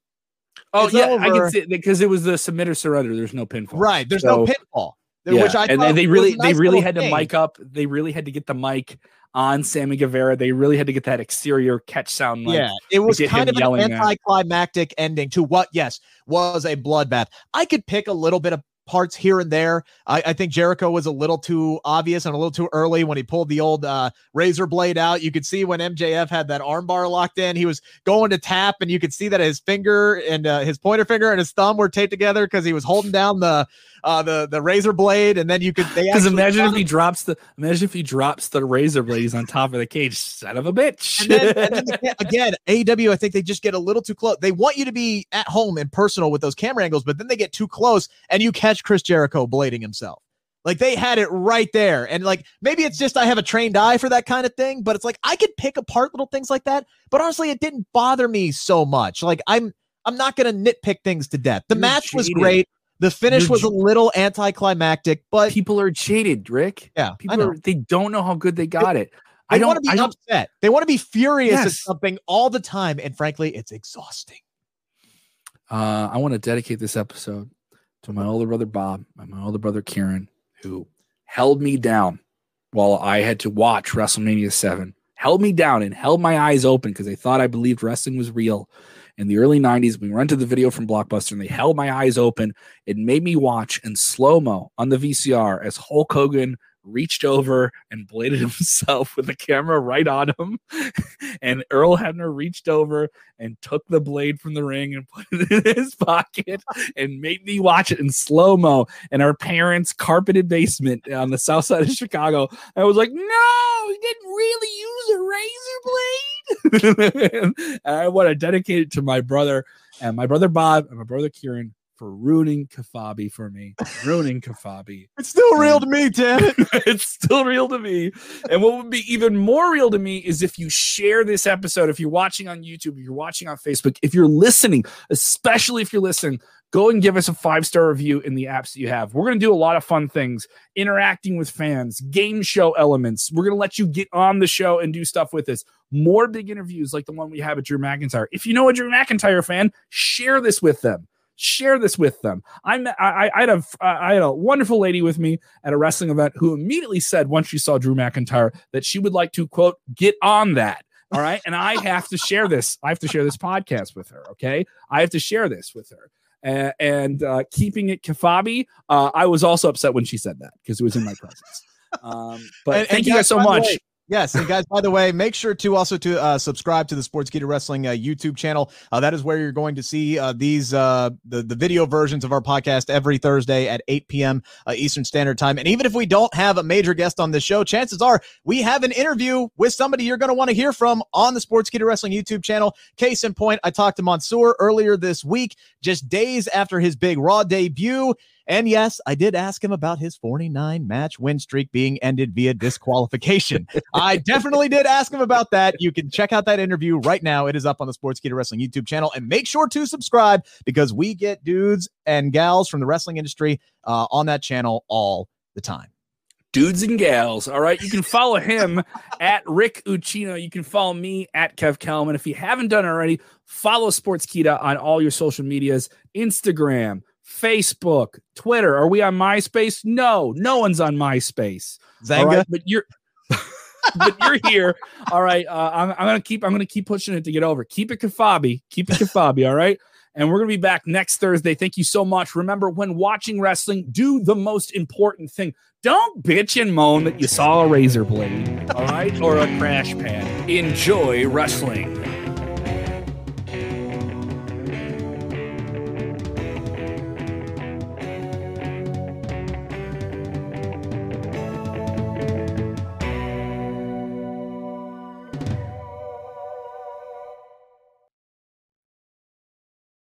Oh, it's yeah, over. I can see it, because it was the submit or surrender. There's no pinfall. Right, there's so, no pinfall. Yeah. Which I and they really, nice they really had thing. to mic up. They really had to get the mic on Sammy Guevara. They really had to get that exterior catch sound. Mic yeah, it was kind of an anticlimactic ending to what, yes, was a bloodbath. I could pick a little bit of parts here and there. I, I think Jericho was a little too obvious and a little too early when he pulled the old uh, razor blade out. You could see when M J F had that armbar locked in, he was going to tap, and you could see that his finger and uh, his pointer finger and his thumb were taped together because he was holding down the uh, the the razor blade. And then you could they because imagine if him. he drops the imagine if he drops the razor blade, he's on top of the cage, son of a bitch. And then, and then they, again, A E W, I think they just get a little too close. They want you to be at home and personal with those camera angles, but then they get too close and you catch Chris Jericho blading himself. Like, they had it right there. And like, maybe it's just I have a trained eye for that kind of thing, but it's like I could pick apart little things like that, but honestly it didn't bother me so much. Like, I'm I'm not gonna nitpick things to death. The You're match cheated. was great. The finish You're was a little anticlimactic, but people are jaded, Rick. Yeah, people are, they don't know how good they got it. it. They I don't want to be I upset. Don't... They want to be furious yes. at something all the time, and frankly, it's exhausting. Uh, I want to dedicate this episode to my older brother Bob, and my older brother Kieran, who held me down while I had to watch WrestleMania seven. Held me down and held my eyes open because they thought I believed wrestling was real. In the early nineties, we rented the video from Blockbuster, and they held my eyes open. It made me watch in slow-mo on the V C R as Hulk Hogan reached over and bladed himself with the camera right on him. And Earl Hebner reached over and took the blade from the ring and put it in his pocket and made me watch it in slow-mo in our parents' carpeted basement on the south side of Chicago. I was like, no, he didn't really use a razor blade. And I want to dedicate it to my brother and my brother Bob and my brother Kieran for ruining Kafabi for me. Ruining Kafabi. It's still and real to me, damn it. It's still real to me. And what would be even more real to me is if you share this episode, if you're watching on YouTube, if you're watching on Facebook, if you're listening, especially if you're listening, go and give us a five-star review in the apps that you have. We're going to do a lot of fun things, interacting with fans, game show elements. We're going to let you get on the show and do stuff with us. More big interviews like the one we have with Drew McIntyre. If you know a Drew McIntyre fan, share this with them. Share this with them. I'm, I, I, had a, I had a wonderful lady with me at a wrestling event who immediately said once she saw Drew McIntyre that she would like to, quote, get on that. All right? And I have to share this. I have to share this podcast with her, okay? I have to share this with her. Uh, and uh, keeping it Kafabi, uh, I was also upset when she said that because it was in my presence. Um, but and, thank and you guys so much. Way, yes, and guys, by the way, make sure to also to uh, subscribe to the Sportskeeda Wrestling uh, YouTube channel. Uh, that is where you're going to see uh, these uh, the the video versions of our podcast every Thursday at eight p.m. Uh, Eastern Standard Time. And even if we don't have a major guest on this show, chances are we have an interview with somebody you're going to want to hear from on the Sportskeeda Wrestling YouTube channel. Case in point, I talked to Mansoor earlier this week, just days after his big Raw debut. And yes, I did ask him about his forty-nine match win streak being ended via disqualification. I definitely did ask him about that. You can check out that interview right now. It is up on the Sportskeeda Wrestling YouTube channel. And make sure to subscribe because we get dudes and gals from the wrestling industry uh, on that channel all the time. Dudes and gals. All right. You can follow him at Rick Uchino. You can follow me at Kev Kelman. If you haven't done it already, follow Sportskeeda on all your social medias, Instagram, Facebook, Twitter. Are we on MySpace? No, no one's on MySpace. Zanga, right? But you're, but you're here. All right, uh, I'm, I'm gonna keep. I'm gonna keep pushing it to get over. Keep it Kafabi. Keep it Kafabi. All right, and we're gonna be back next Thursday. Thank you so much. Remember, when watching wrestling, do the most important thing. Don't bitch and moan that you saw a razor blade. All right, or a crash pad. Enjoy wrestling.